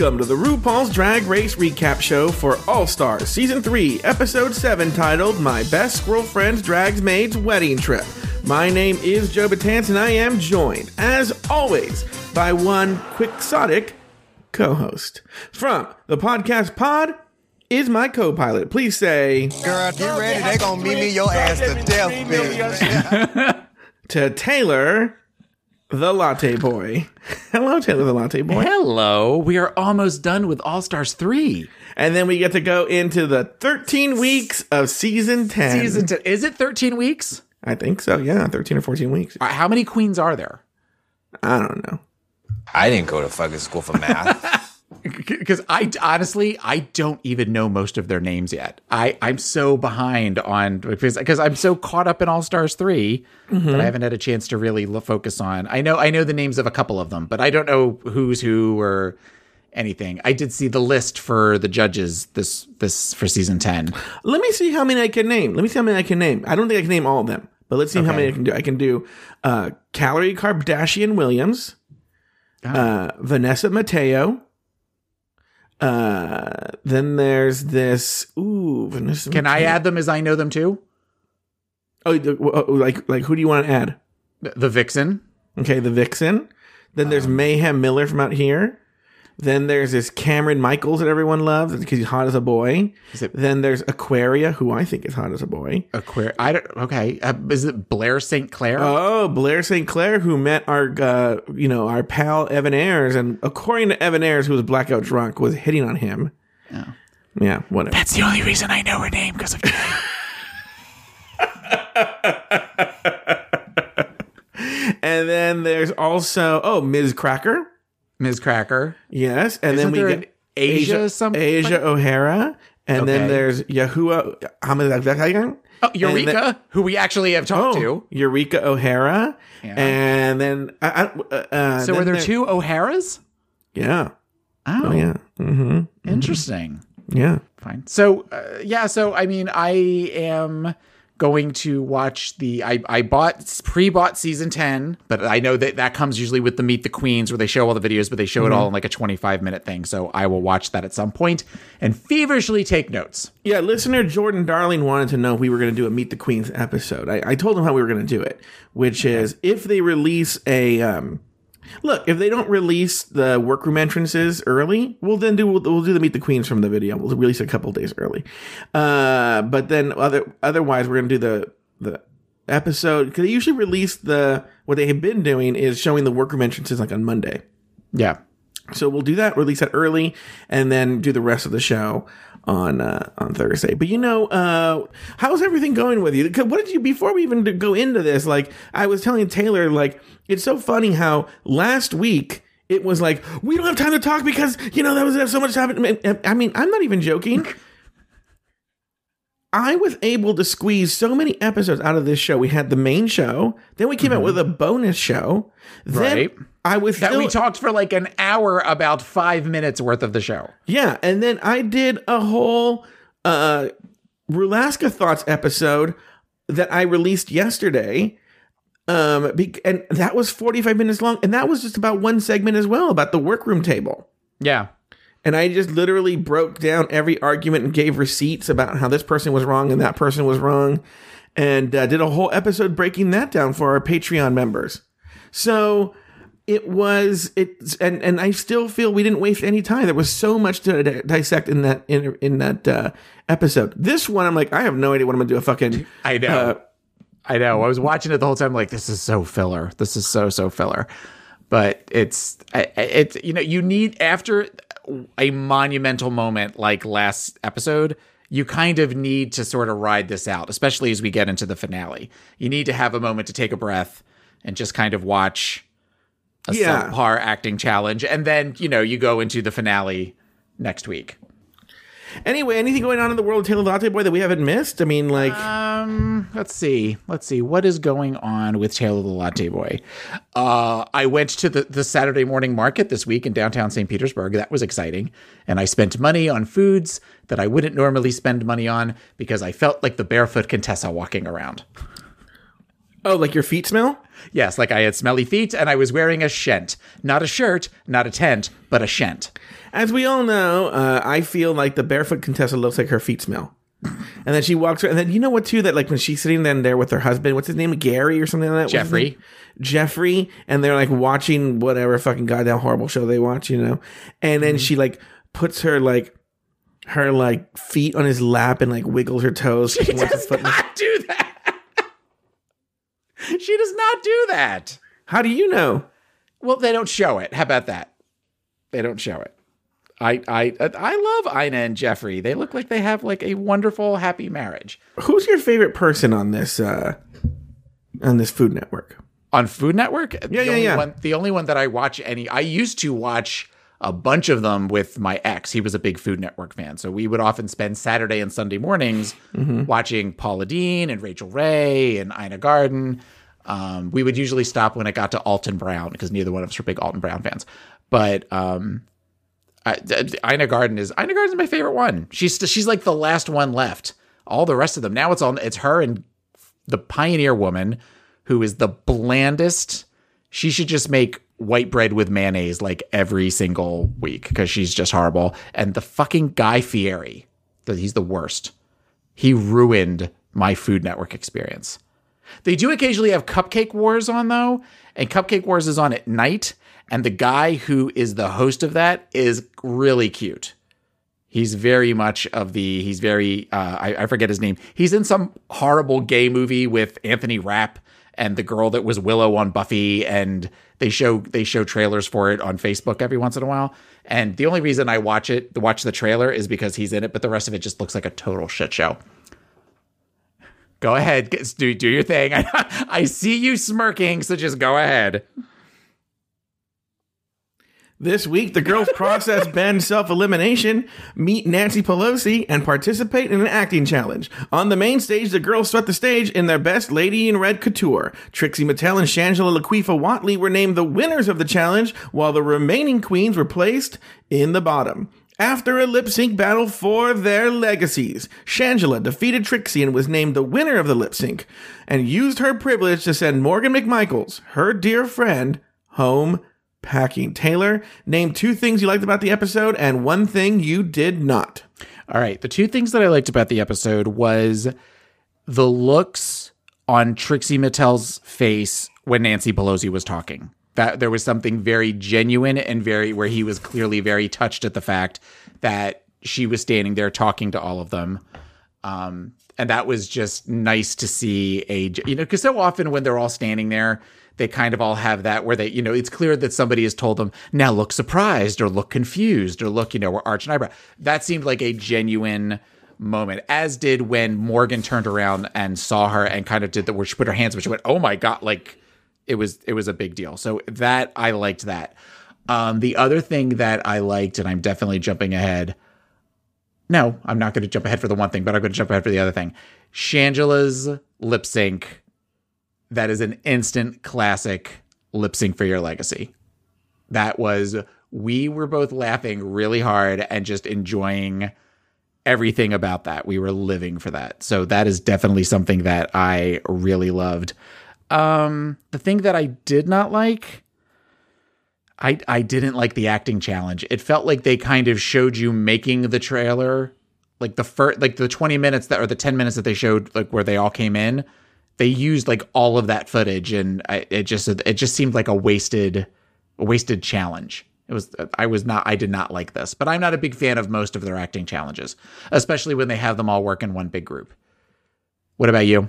Welcome to the RuPaul's Drag Race Recap Show for All-Stars Season 3, Episode 7, titled My Best Girlfriend's Drag Maid's Wedding Trip. My name is Joe Batanz, and I am joined, as always, by one quixotic co-host. From the podcast pod is my co-pilot. Please say... Girl, get ready. They gonna meet me your ass to death, bitch. To Taylor... the Latte Boy. Hello, Taylor the Latte Boy. Hello. We are almost done with All-Stars 3. And then we get to go into the 13 weeks of Season 10. Season 10. Is it 13 weeks? I think so, yeah. 13 or 14 weeks. How many queens are there? I don't know. I didn't go to fucking school for math. Because I honestly, I don't even know most of their names yet. I'm so behind on, because I'm so caught up in All-Stars 3 that I haven't had a chance to really focus on. I know the names of a couple of them, but I don't know who's who or anything. I did see the list for the judges this for season 10. Let me see how many I can name. I don't think I can name all of them, but let's see how many I can do. I can do Calorie Kardashian Williams, Vanessa Mateo. Then there's this. Vanessa. Can I add them as I know them too? Oh, like who do you want to add? The Vixen. Okay, the Vixen. Then there's Mayhem Miller from out here. Then there's this Cameron Michaels that everyone loves because he's hot as a boy. Then there's Aquaria, who I think is hot as a boy. Is it Blair St. Clair? Oh, Blair St. Clair, who met our pal Evan Ayers, and according to Evan Ayers, who was blackout drunk, was hitting on him. Oh. Yeah, whatever. That's the only reason I know her name, because of And then there's also Ms. Cracker. Yes. And Isn't then we get Asia O'Hara. And then there's Eureka, who we actually have talked to. Eureka O'Hara. Yeah. And then... So then were there two O'Haras? Yeah. Oh, yeah. Mm-hmm. Interesting. Yeah. Fine. So, I am... going to watch I pre-bought season 10, but I know that comes usually with the Meet the Queens where they show all the videos, but they show it all in like a 25-minute thing. So I will watch that at some point and feverishly take notes. Yeah, listener Jordan Darling wanted to know if we were going to do a Meet the Queens episode. I told him how we were going to do it, which is if they release if they don't release the workroom entrances early, we'll do the Meet the Queens from the video. We'll release a couple days early. But then otherwise, we're going to do the episode. Because they usually release what they have been doing is showing the workroom entrances like on Monday. Yeah. So we'll do that, release that early, and then do the rest of the show on Thursday. But how's everything going with you? 'Cause before we even go into this, like I was telling Taylor, like it's so funny how last week it was like we don't have time to talk because that was so much happened. I mean, I'm not even joking. I was able to squeeze so many episodes out of this show. We had the main show. Then we came out with a bonus show. Then right. I was that we talked for like an hour about 5 minutes worth of the show. Yeah. And then I did a whole Rulaska Thoughts episode that I released yesterday. And that was 45 minutes long. And that was just about one segment as well about the workroom table. Yeah. And I just literally broke down every argument and gave receipts about how this person was wrong and that person was wrong, and did a whole episode breaking that down for our Patreon members. So and I still feel we didn't waste any time. There was so much to dissect in that in that episode. This one, I'm like, I have no idea what I'm gonna do. I know. I was watching it the whole time, like this is so filler. This is so filler. But it's you need after a monumental moment like last episode, you kind of need to sort of ride this out, especially as we get into the finale. You need to have a moment to take a breath and just kind of watch a subpar acting challenge. And then, you go into the finale next week. Anyway, anything going on in the world of Taylor the Latte Boy that we haven't missed? I mean, like... Let's see. What is going on with Taylor the Latte Boy? I went to the Saturday morning market this week in downtown St. Petersburg. That was exciting. And I spent money on foods that I wouldn't normally spend money on because I felt like the barefoot Contessa walking around. Oh, like your feet smell? Yes, like I had smelly feet and I was wearing a shent. Not a shirt, not a tent, but a shent. As we all know, I feel like the barefoot contestant looks like her feet smell. And then she walks around. And then you know what, too? That like when she's sitting down there with her husband, what's his name? Gary or something like that? Jeffrey. Jeffrey. And they're like watching whatever fucking goddamn horrible show they watch, you know? And then she like puts her feet on his lap and like wiggles her toes. She does not do that. She does not do that. How do you know? Well, they don't show it. How about that? They don't show it. I love Ina and Jeffrey. They look like they have like a wonderful, happy marriage. Who's your favorite person on this Food Network? On Food Network? The only one that I watch any. I used to watch a bunch of them with my ex. He was a big Food Network fan, so we would often spend Saturday and Sunday mornings watching Paula Deen and Rachel Ray and Ina Garten. We would usually stop when it got to Alton Brown because neither one of us were big Alton Brown fans, but. Ina Garten is my favorite one. She's like the last one left. All the rest of them now it's her and the Pioneer Woman, who is the blandest. She should just make white bread with mayonnaise like every single week because she's just horrible. And the fucking Guy Fieri, he's the worst. He ruined my Food Network experience. They do occasionally have Cupcake Wars on though, and Cupcake Wars is on at night. And the guy who is the host of that is really cute. He's very much of the, he's very, I forget his name. He's in some horrible gay movie with Anthony Rapp and the girl that was Willow on Buffy. And they show trailers for it on Facebook every once in a while. And the only reason I watch the trailer is because he's in it, but the rest of it just looks like a total shit show. Go ahead, do your thing. I see you smirking, so just go ahead. This week, the girls process bend self-elimination, meet Nancy Pelosi, and participate in an acting challenge. On the main stage, the girls swept the stage in their best lady in red couture. Trixie Mattel and Shangela Laquifa Watley were named the winners of the challenge, while the remaining queens were placed in the bottom. After a lip-sync battle for their legacies, Shangela defeated Trixie and was named the winner of the lip-sync, and used her privilege to send Morgan McMichaels, her dear friend, home packing. Taylor, name two things you liked about the episode and one thing you did not. All right. The two things that I liked about the episode was the looks on Trixie Mattel's face when Nancy Pelosi was talking. That there was something very genuine and very where he was clearly very touched at the fact that she was standing there talking to all of them. And that was just nice to see because so often when they're all standing there, they kind of all have that where they, you know, it's clear that somebody has told them, now look surprised or look confused or look, you know, or arch an eyebrow. That seemed like a genuine moment, as did when Morgan turned around and saw her and kind of did the where she put her hands up. She went, oh, my God, like it was a big deal. So that I liked that. The other thing that I liked, and I'm definitely jumping ahead. No, I'm not going to jump ahead for the one thing, but I'm going to jump ahead for the other thing. Shangela's lip sync. That is an instant classic lip sync for your legacy. We were both laughing really hard and just enjoying everything about that. We were living for that. So that is definitely something that I really loved. The thing that I did not like, I didn't like the acting challenge. It felt like they kind of showed you making the trailer, like the 20 minutes that, or the 10 minutes that they showed, like where they all came in. They used like all of that footage, and it just seemed like a wasted challenge. I did not like this, but I'm not a big fan of most of their acting challenges, especially when they have them all work in one big group. What about you?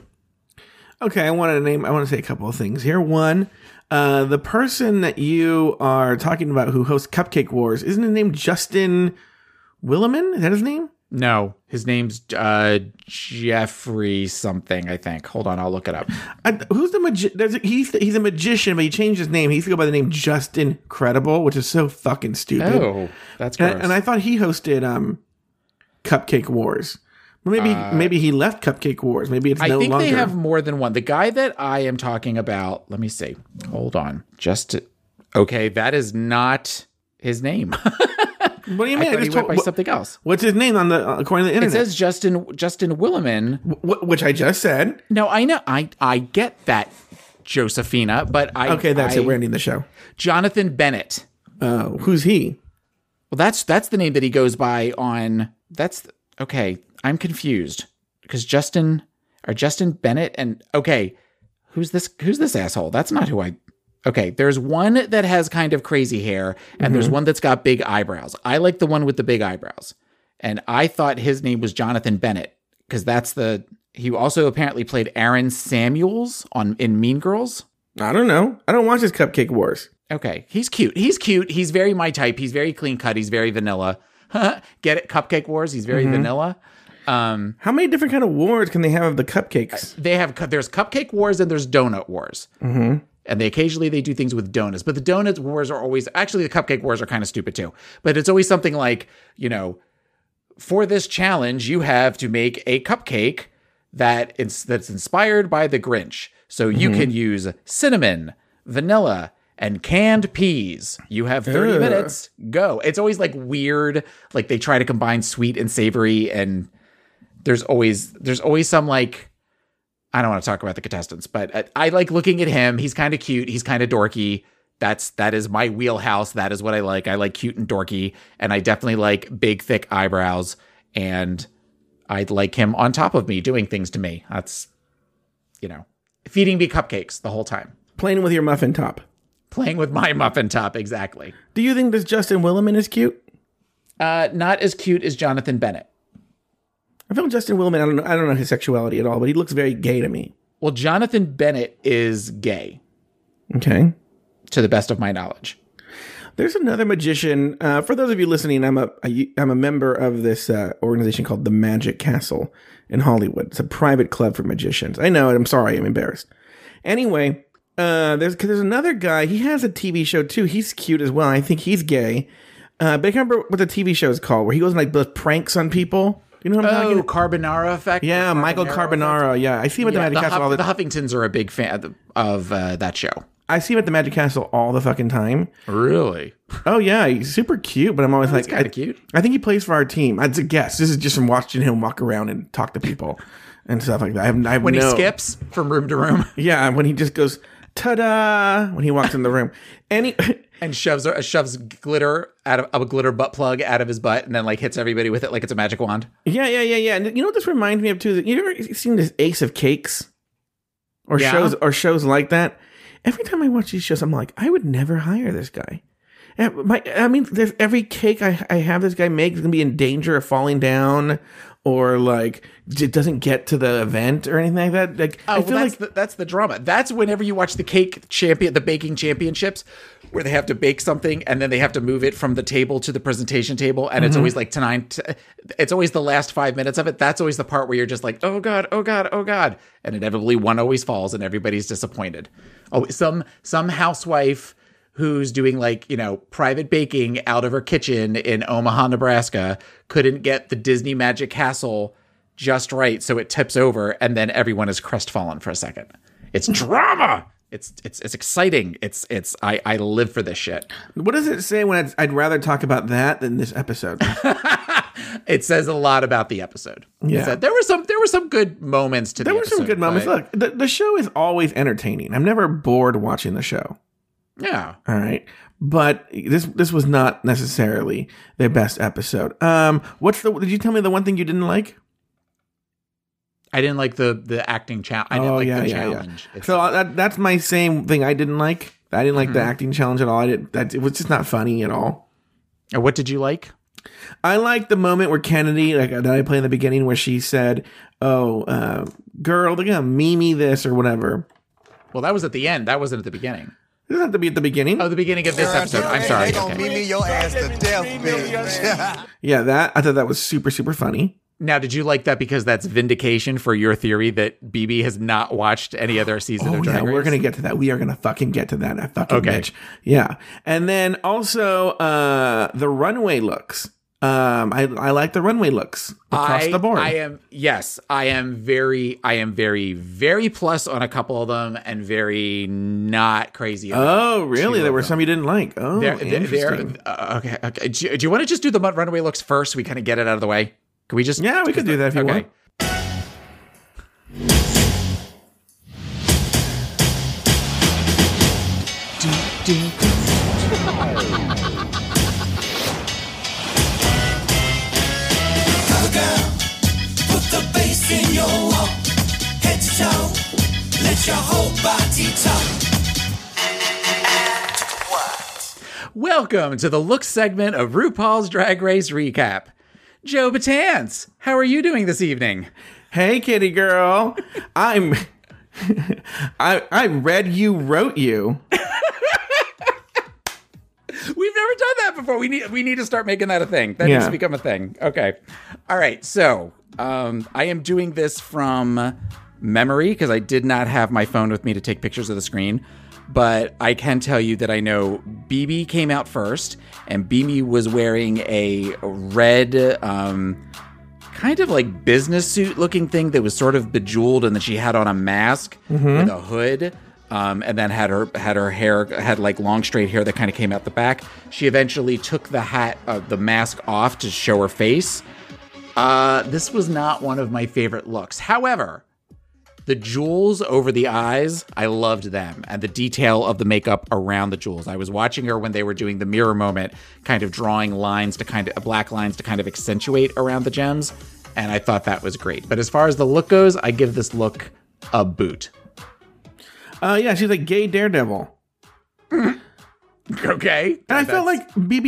Okay, I want to say a couple of things here. One, the person that you are talking about who hosts Cupcake Wars, isn't his name Justin Willman? Is that his name? No, his name's Jeffrey something, I think. Hold on, I'll look it up. Who's the magician? He's a magician, but he changed his name. He used to go by the name Justin Credible, which is so fucking stupid. Oh, that's gross. And I thought he hosted Cupcake Wars. Maybe he left Cupcake Wars. Maybe it's no longer. I think they have more than one. The guy that I am talking about, let me see. Hold on. Okay, that is not his name. What do you mean? I just went by something else. What's his name on the according to the internet? It says Justin Willman, which I just said. No, I know. I get that, Josephina, but I okay. That's it. We're ending the show. Jonathan Bennett. Oh, who's he? Well, that's the name that he goes by on. That's okay. I'm confused because Justin Bennett and okay, who's this asshole? That's not who I. Okay, there's one that has kind of crazy hair, and there's one that's got big eyebrows. I like the one with the big eyebrows, and I thought his name was Jonathan Bennett because that's the. He also apparently played Aaron Samuels in Mean Girls. I don't know. I don't watch his Cupcake Wars. Okay, he's cute. He's very my type. He's very clean cut. He's very vanilla. Get it? Cupcake Wars. He's very vanilla. How many different kind of wars can they have of the cupcakes? They have there's Cupcake Wars and there's Donut Wars. Mm-hmm. And they occasionally do things with donuts, but the donut wars are always actually the Cupcake Wars are kind of stupid too. But it's always something like, you know, for this challenge you have to make a cupcake that's inspired by the Grinch. So you can use cinnamon, vanilla, and canned peas. You have 30 minutes. Go. It's always like weird. Like they try to combine sweet and savory, and there's always some like. I don't want to talk about the contestants, but I like looking at him. He's kind of cute. He's kind of dorky. That is my wheelhouse. That is what I like. I like cute and dorky, and I definitely like big, thick eyebrows. And I'd like him on top of me doing things to me. That's, you know, feeding me cupcakes the whole time. Playing with your muffin top. Playing with my muffin top, exactly. Do you think this Justin Willman is cute? Not as cute as Jonathan Bennett. I feel Justin Willman, I don't know his sexuality at all, but he looks very gay to me. Well, Jonathan Bennett is gay. Okay. To the best of my knowledge. There's another magician. For those of you listening, I'm a member of this organization called the Magic Castle in Hollywood. It's a private club for magicians. I know it. I'm sorry. I'm embarrassed. Anyway, there's another guy. He has a TV show, too. He's cute as well. I think he's gay. But I can't remember what the TV show is called, where he goes and like does pranks on people. You know what I'm talking about? Carbonara Effect. Yeah, Michael Carbonara. Effect. Yeah, I see him at the Magic Castle all the time. The Huffingtons are a big fan of that show. I see him at the Magic Castle all the fucking time. Really? Oh, yeah. He's super cute, but I'm always like... kind of cute. I think he plays for our team. I'd guess. This is just from watching him walk around and talk to people and stuff like that. When he skips from room to room. Yeah, when he just goes, ta-da, when he walks in the room. And shoves glitter out of a glitter butt plug out of his butt, and then like hits everybody with it like it's a magic wand. Yeah. And you know what this reminds me of too? You ever seen this Ace of Cakes shows like that? Every time I watch these shows, I'm like, I would never hire this guy. There's every cake I have this guy make is gonna be in danger of falling down. Or like it doesn't get to the event or anything like that. Like that's the drama. That's whenever you watch the baking championships, where they have to bake something and then they have to move it from the table to the presentation table, and it's always like tonight. It's always the last 5 minutes of it. That's always the part where you're just like, oh god, oh god, oh god, and inevitably one always falls and everybody's disappointed. Oh, some housewife who's doing like, you know, private baking out of her kitchen in Omaha, Nebraska, couldn't get the Disney Magic Castle just right, so it tips over, and then everyone is crestfallen for a second. It's drama. It's exciting. It's I live for this shit. What does it say when I'd rather talk about that than this episode? It says a lot about the episode. Yeah, there were some good moments to the episode. There were some good moments. Look, the show is always entertaining. I'm never bored watching the show. Yeah. All right. But this was not necessarily their best episode. Did you tell me the one thing you didn't like? I didn't like the acting challenge. I didn't like the challenge. Yeah. So that's my same thing I didn't like. I didn't like the acting challenge at all. It was just not funny at all. And what did you like? I liked the moment where Kennedy, like that I played in the beginning, where she said, oh, girl, they're going to meme this or whatever. Well, that was at the end. That wasn't at the beginning. This has to be at the beginning. Oh, the beginning of this episode. I'm sorry. They gonna meme your ass to death, bitch. Yeah, I thought that was super, super funny. Now, did you like that because that's vindication for your theory that BeBe has not watched any other season of Drag Race? Yeah, we're going to get to that. We are going to fucking get to that. That fucking bitch. Yeah. And then also the runway looks. I like the runway looks across the board. I am very plus on a couple of them and very not crazy. Oh, really? There were some you didn't like. Oh, interesting. Okay. Do you want to just do the runway looks first? So we kind of get it out of the way. Can we just? Yeah, we could do that if you want. In your walk, head to toe, let your whole body talk. Welcome to the look segment of RuPaul's Drag Race Recap. Joe Batanz, how are you doing this evening? Hey, kitty girl. I read you, wrote you. We've never done that before. We need to start making that a thing. That needs to become a thing. Okay. All right. So I am doing this from memory because I did not have my phone with me to take pictures of the screen. But I can tell you that I know BeBe came out first, and BeBe was wearing a red kind of like business suit looking thing that was sort of bejeweled, and then she had on a mask with a hood. And then had her hair, long straight hair that kind of came out the back. She eventually took the mask off to show her face. This was not one of my favorite looks. However, the jewels over the eyes, I loved them. And the detail of the makeup around the jewels. I was watching her when they were doing the mirror moment, kind of drawing lines black lines to accentuate around the gems. And I thought that was great. But as far as the look goes, I give this look a boot. Yeah, she's like gay daredevil. Okay. And I felt like Nina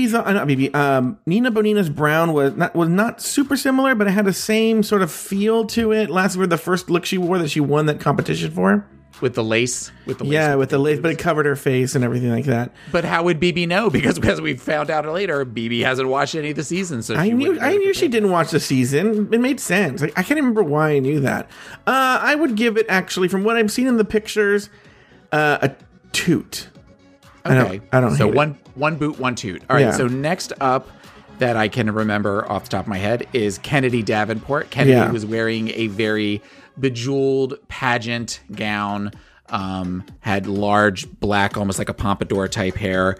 Bonina's Brown was not super similar, but it had the same sort of feel to it. Last year, the first look she wore that she won that competition for. With the lace, but it covered her face and everything like that. But how would BeBe know? Because as we found out later, BeBe hasn't watched any of the seasons. So I knew she didn't watch the season. It made sense. Like, I can't remember why I knew that. I would give it, actually, from what I've seen in the pictures, a toot. Okay, I don't. So one boot, one toot. All right. Yeah. So next up, that I can remember off the top of my head, is Kennedy Davenport. Kennedy was wearing a very bejeweled pageant gown, had large black, almost like a pompadour type hair.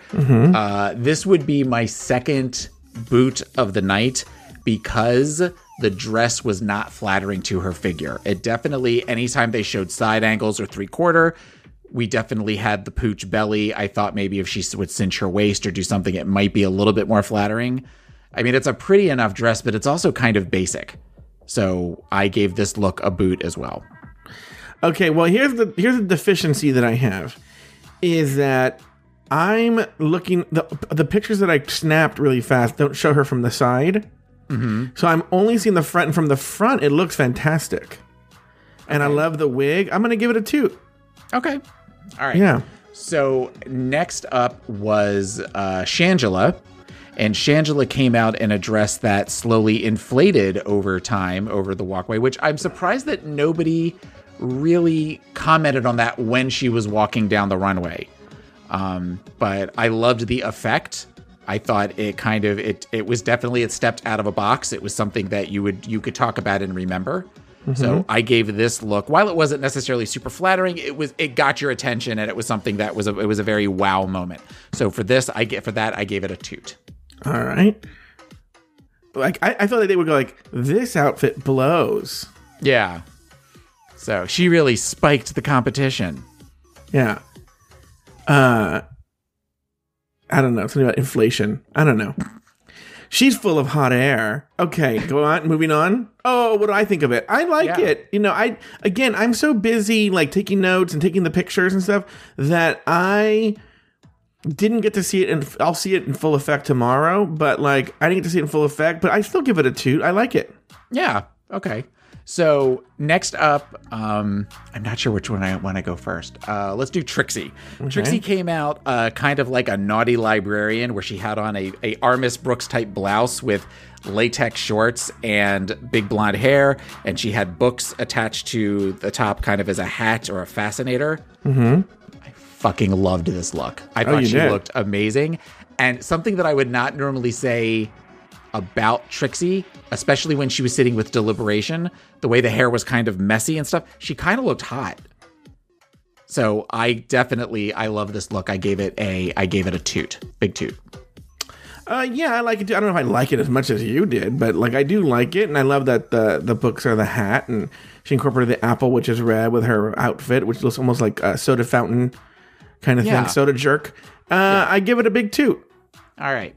This would be my second boot of the night because the dress was not flattering to her figure. It definitely, anytime they showed side angles or three-quarter, we definitely had the pooch belly. I thought maybe if she would cinch her waist or do something, it might be a little bit more flattering. I mean, it's a pretty enough dress, but it's also kind of basic. So I gave this look a boot as well. Okay, well, here's the deficiency that I have is that I'm looking, the pictures that I snapped really fast don't show her from the side. So I'm only seeing the front, and from the front it looks fantastic. And I love the wig. I'm going to give it a toot. Okay. All right. Yeah. So next up was Shangela. And Shangela came out in a dress that slowly inflated over time over the walkway, which I'm surprised that nobody really commented on that when she was walking down the runway. But I loved the effect. I thought it was definitely stepped out of a box. It was something that you could talk about and remember. So I gave this look, while it wasn't necessarily super flattering, it got your attention, and it was something that was a very wow moment. So I gave it a toot. All right. Like I thought that they would go like, this outfit blows. Yeah. So she really spiked the competition. Yeah. I don't know. Something about inflation. I don't know. She's full of hot air. Okay, go on. Moving on. Oh, what do I think of it? I like it. You know, I'm so busy like taking notes and taking the pictures and stuff that I didn't get to see it, and I'll see it in full effect tomorrow. But like, I didn't get to see it in full effect, but I still give it a toot. I like it. Yeah. Okay. So next up, I'm not sure which one I want to go first. Let's do Trixie. Okay. Trixie came out kind of like a naughty librarian, where she had on a Armis Brooks type blouse with latex shorts and big blonde hair. And she had books attached to the top kind of as a hat or a fascinator. I fucking loved this look. I thought she looked amazing. And something that I would not normally say about Trixie, especially when she was sitting with deliberation, the way the hair was kind of messy and stuff, she kind of looked hot. So I love this look. I gave it a toot, big toot. Yeah, I like it too. I don't know if I like it as much as you did, but like I do like it, and I love that the books are the hat, and she incorporated the apple, which is red, with her outfit, which looks almost like a soda fountain kind of thing, soda jerk. Yeah. I give it a big toot. All right,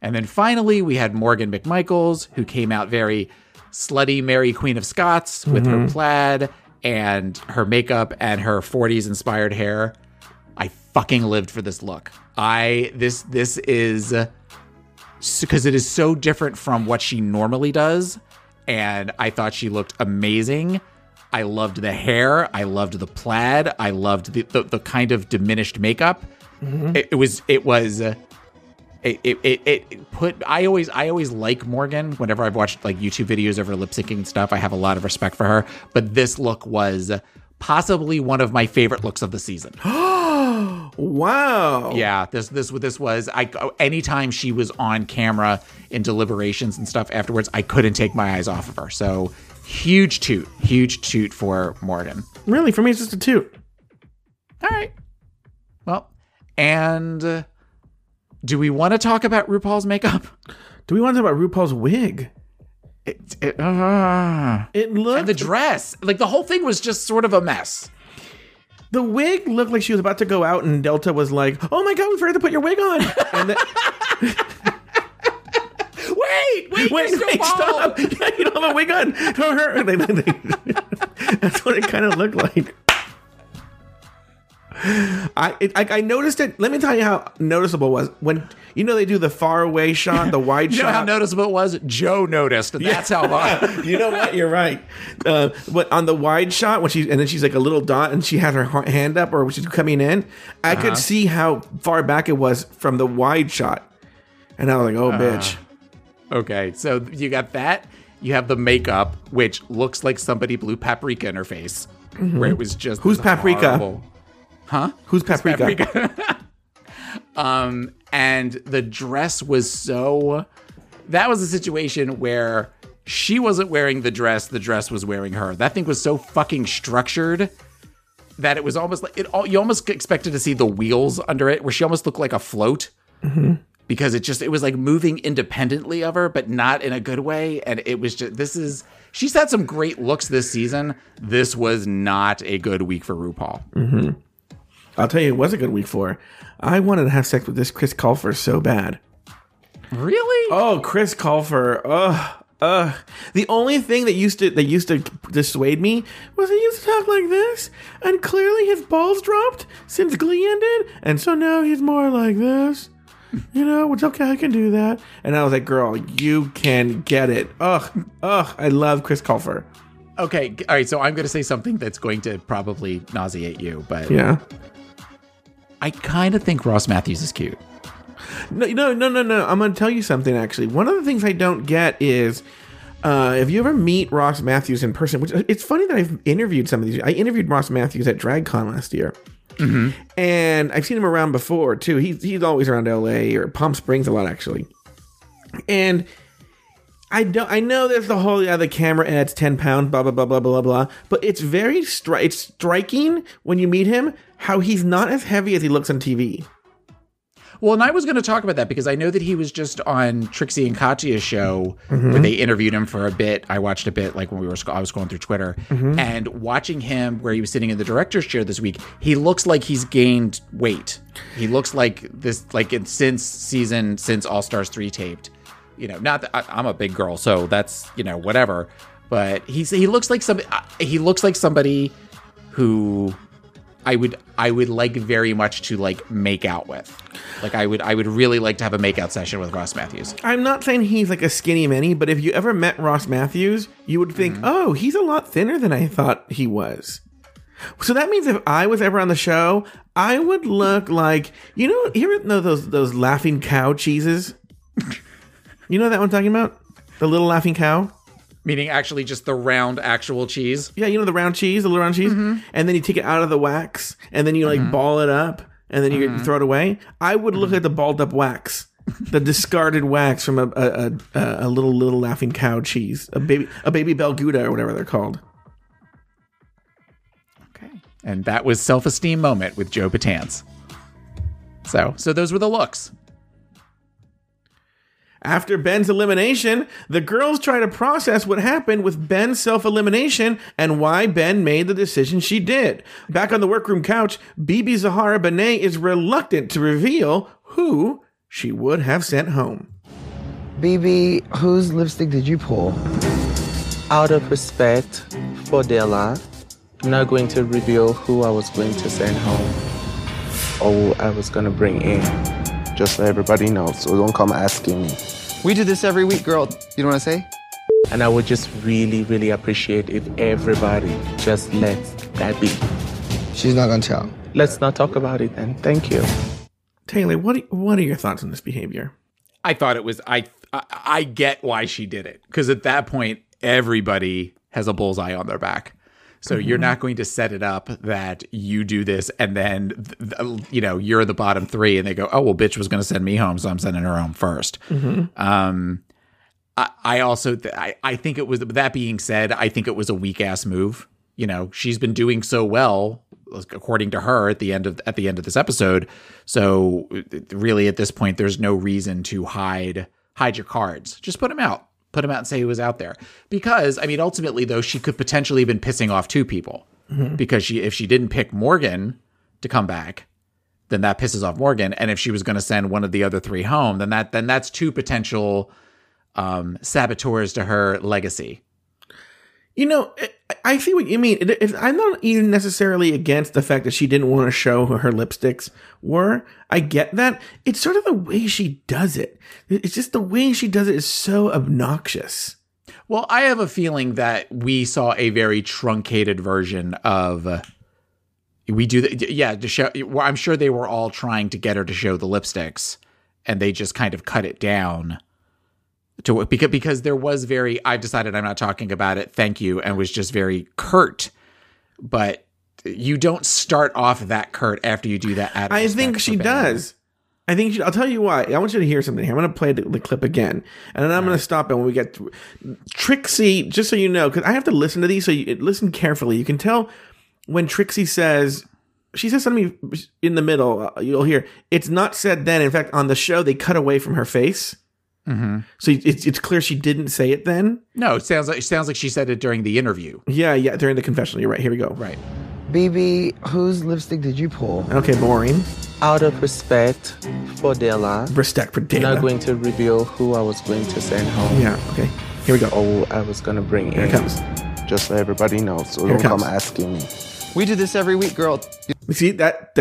and then finally we had Morgan McMichaels, who came out very slutty, Mary Queen of Scots with her plaid and her makeup and her 40s inspired hair. I fucking lived for this look. This is. Because it is so different from what she normally does. And I thought she looked amazing. I loved the hair. I loved the plaid. I loved the kind of diminished makeup. Mm-hmm. I always like Morgan. Whenever I've watched like YouTube videos of her lip syncing and stuff, I have a lot of respect for her. But this look was possibly one of my favorite looks of the season. Wow. Yeah, this was, anytime she was on camera in deliberations and stuff afterwards, I couldn't take my eyes off of her. So huge toot for Morgan. Really, for me, it's just a toot. All right. Well, and do we want to talk about RuPaul's makeup? Do we want to talk about RuPaul's wig? It looked... And the dress. Like, the whole thing was just sort of a mess. The wig looked like she was about to go out, and Delta was like, "Oh my God, we forgot to put your wig on." And wait, stop! Yeah, you don't have a wig on. That's what it kind of looked like. I noticed it. Let me tell you how noticeable it was when they do the far away shot, the wide shot. You know how noticeable it was? Joe noticed. That's how long. You know what? You're right. But on the wide shot, and then she's like a little dot, and she had her hand up, or she's coming in. I could see how far back it was from the wide shot, and I was like, "Oh, bitch." Okay, so you got that. You have the makeup, which looks like somebody blew paprika in her face, where it was just who's paprika. Horrible. Huh? Who's paprika? And the dress was so... That was a situation where she wasn't wearing the dress was wearing her. That thing was so fucking structured that it was almost like... You almost expected to see the wheels under it, where she almost looked like a float. Mm-hmm. Because it was like moving independently of her, but not in a good way. And it was just... She's had some great looks this season. This was not a good week for RuPaul. Mm-hmm. I'll tell you, it was a good week for her. I wanted to have sex with this Chris Colfer so bad. Really? Oh, Chris Colfer. Ugh. The only thing that used to dissuade me was he used to talk like this, and clearly his balls dropped since Glee ended, and so now he's more like this. It's okay, I can do that. And I was like, girl, you can get it. Ugh. I love Chris Colfer. Okay, all right, so I'm going to say something that's going to probably nauseate you, but... Yeah. I kind of think Ross Matthews is cute. No. I'm going to tell you something, actually. One of the things I don't get is if you ever meet Ross Matthews in person, which it's funny that I've interviewed some of these. I interviewed Ross Matthews at DragCon last year. Mm-hmm. And I've seen him around before, too. He's always around L.A. or Palm Springs a lot, actually. And I know there's the whole the camera adds 10 pounds, blah, blah, blah, blah, blah, blah. But it's very striking when you meet him how he's not as heavy as he looks on TV. Well, and I was going to talk about that because I know that he was just on Trixie and Katya's show where they interviewed him for a bit. I watched a bit like when I was going through Twitter and watching him where he was sitting in the director's chair this week. He looks like he's gained weight. He looks like this, like since All-Stars 3 taped. Not that I'm a big girl, so that's whatever. But he looks like somebody who I would like very much to like make out with. Like I would really like to have a makeout session with Ross Matthews. I'm not saying he's like a skinny mini, but if you ever met Ross Matthews, you would think, oh, he's a lot thinner than I thought he was. So that means if I was ever on the show, I would look like those laughing cow cheeses. You know that one I'm talking about? The little laughing cow? Meaning actually just the round actual cheese? Yeah, the round cheese, the little round cheese? Mm-hmm. And then you take it out of the wax, and then you like ball it up, and then you throw it away. I would look at the balled up wax The discarded wax from a little laughing cow cheese, a baby Belgouda or whatever they're called. Okay, and that was Self-Esteem Moment with Joe Batanz. So those were the looks. After Ben's elimination, the girls try to process what happened with Ben's self-elimination and why Ben made the decision she did. Back on the workroom couch, BeBe Zahara Benet is reluctant to reveal who she would have sent home. BeBe, whose lipstick did you pull? Out of respect for Della, I'm not going to reveal who I was going to send home or I was going to bring in. Just so everybody knows, so don't come asking me. We do this every week, girl. You know what I say? And I would just really, really appreciate if everybody just lets that be. She's not going to tell. Let's not talk about it then. Thank you. Taylor, what are your thoughts on this behavior? I thought it was, I get why she did it. Because at that point, everybody has a bullseye on their back. So you're not going to set it up that you do this and then, you know, you're the bottom three and they go, oh, well, bitch was going to send me home, so I'm sending her home first. Mm-hmm. I think it was, that being said, I think it was a weak ass move. You know, she's been doing so well, according to her, at the end of this episode. So really at this point, there's no reason to hide your cards. Just put them out. Put him out and say he was out there. Because, I mean, ultimately, though, she could potentially have been pissing off two people. Mm-hmm. Because if she didn't pick Morgan to come back, then that pisses off Morgan. And if she was going to send one of the other three home, then that's two potential saboteurs to her legacy. You know, I see what you mean. I'm not even necessarily against the fact that she didn't want to show who her lipsticks were. I get that. It's sort of the way she does it. It's just the way she does it is so obnoxious. Well, I have a feeling that we saw a very truncated version of to show. I'm sure they were all trying to get her to show the lipsticks, and they just kind of cut it down. Because there was very, I've decided I'm not talking about it, thank you, and was just very curt. But you don't start off that curt after you do that. I think she does. I'll tell you why. I want you to hear something here. I'm going to play the clip again, and then I'm going to stop it when we get to Trixie, just so you know, because I have to listen to these, so you listen carefully. You can tell when Trixie says... She says something in the middle, you'll hear, it's not said then. In fact, on the show, they cut away from her face. Mm-hmm. So it's clear she didn't say it then. No, it sounds like she said it during the interview. Yeah, during the confessional. You're right. Here we go. Right. BeBe, whose lipstick did you pull? Okay, boring. Out of respect for Della. Respect for Della. I'm not going to reveal who I was going to send home. Yeah. Okay. Here we go. Oh, I was going to bring in. Here it comes. Just so everybody knows, so don't come asking me. We do this every week, girl. You see that?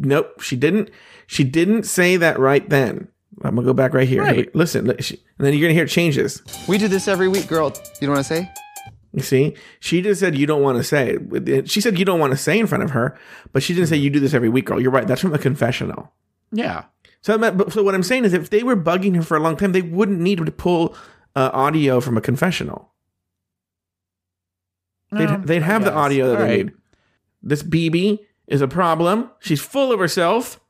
Nope, she didn't. She didn't say that right then. I'm going to go back right here. Right. Listen, and then you're going to hear changes. We do this every week, girl. You know what I say? You see? She just said you don't want to say. She said you don't want to say in front of her, but she didn't say you do this every week, girl. You're right. That's from a confessional. Yeah. So what I'm saying is if they were bugging her for a long time, they wouldn't need to pull audio from a confessional. They'd have the audio that they need. This BeBe is a problem. She's full of herself.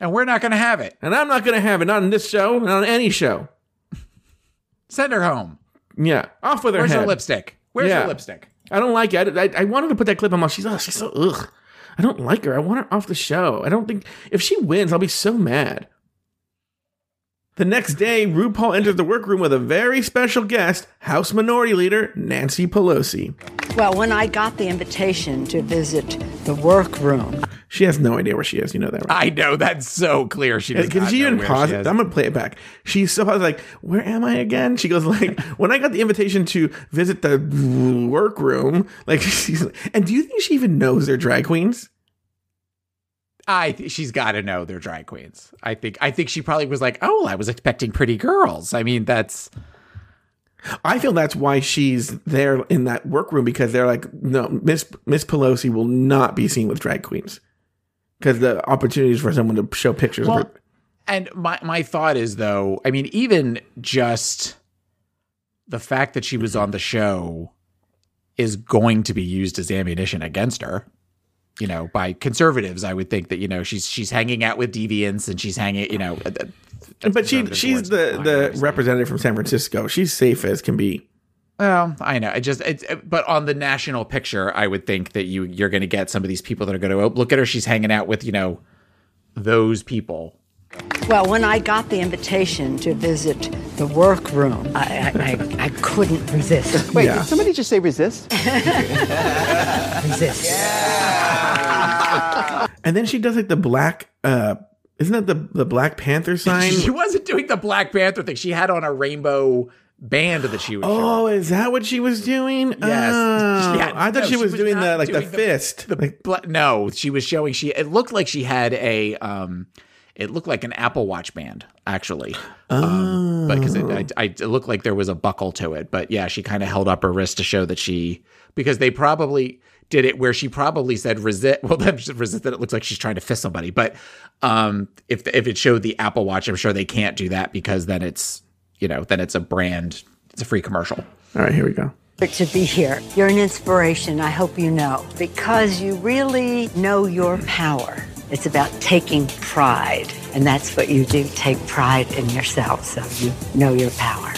And we're not going to have it. And I'm not going to have it. Not on this show. Not on any show. Send her home. Yeah. Off with her head. Where's her lipstick? Where's her lipstick? I don't like it. I wanted to put that clip on my... She's so... Ugh. I don't like her. I want her off the show. I don't think... If she wins, I'll be so mad. The next day, RuPaul entered the workroom with a very special guest, House Minority Leader Nancy Pelosi. Well, when I got the invitation to visit the workroom... She has no idea where she is. You know that, right? I know. That's so clear. She does not know where she is. I'm going to play it back. She's so like, where am I again? She goes like, when I got the invitation to visit the workroom, like, she's like, and do you think she even knows they're drag queens? She's got to know they're drag queens. I think she probably was like, oh, I was expecting pretty girls. I mean, that's... I feel that's why she's there in that workroom, because they're like, no, Miss Pelosi will not be seen with drag queens. Because the opportunities for someone to show pictures. Well, and my thought is, though, I mean, even just the fact that she was on the show is going to be used as ammunition against her. you know, by conservatives. I would think that, you know, she's hanging out with deviants and she's hanging, you know. But she's the representative from San Francisco. She's safe as can be. Well, I know. But on the national picture, I would think that you're going to get some of these people that are going to look at her. She's hanging out with, you know, those people. Well, when I got the invitation to visit the workroom, I couldn't resist. Wait, did somebody just say resist? Resist. Yeah. And then she does like the black, isn't that the Black Panther sign? She wasn't doing the Black Panther thing. She had on a rainbow band that she was showing. Is that what she was doing? Yes. I thought she was doing the fist. She was showing, it looked like she had a, it looked like an Apple Watch band, actually, because it looked like there was a buckle to it. But yeah, she kind of held up her wrist to show that because they probably did it where she probably said resist. Well, then resist that it looks like she's trying to fist somebody. But if it showed the Apple Watch, I'm sure they can't do that because then it's, you know, then it's a brand, it's a free commercial. All right, here we go. To be here. You're an inspiration. I hope you know, because you really know your power. It's about taking pride, and that's what you do. Take pride in yourself, so you know your power.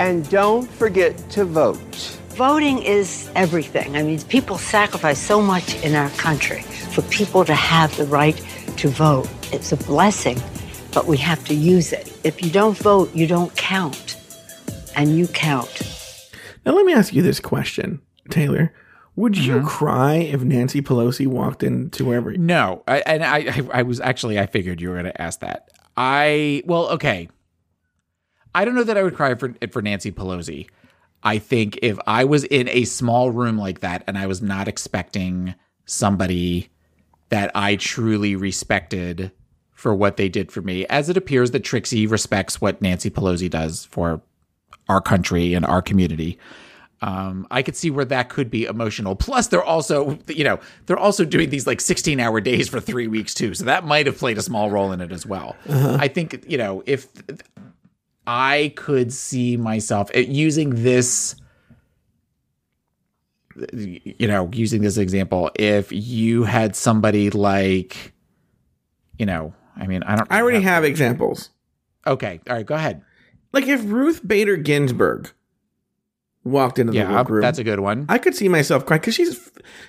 And don't forget to vote. Voting is everything. I mean, people sacrifice so much in our country for people to have the right to vote. It's a blessing, but we have to use it. If you don't vote, you don't count, and you count. Now, let me ask you this question, Taylor. Would you cry if Nancy Pelosi walked into wherever? No. I figured you were going to ask that. Okay. I don't know that I would cry for Nancy Pelosi. I think if I was in a small room like that and I was not expecting somebody that I truly respected for what they did for me, as it appears that Trixie respects what Nancy Pelosi does for our country and our community. I could see where that could be emotional. Plus, they're also doing these like 16-hour days for 3 weeks too. So that might have played a small role in it as well. Uh-huh. I think, you know, if I could see myself using this, you know, using this example, if you had somebody like, you know, I mean, I already have examples. Okay. All right. Go ahead. Like if Ruth Bader Ginsburg walked into the workroom. That's a good one. I could see myself crying because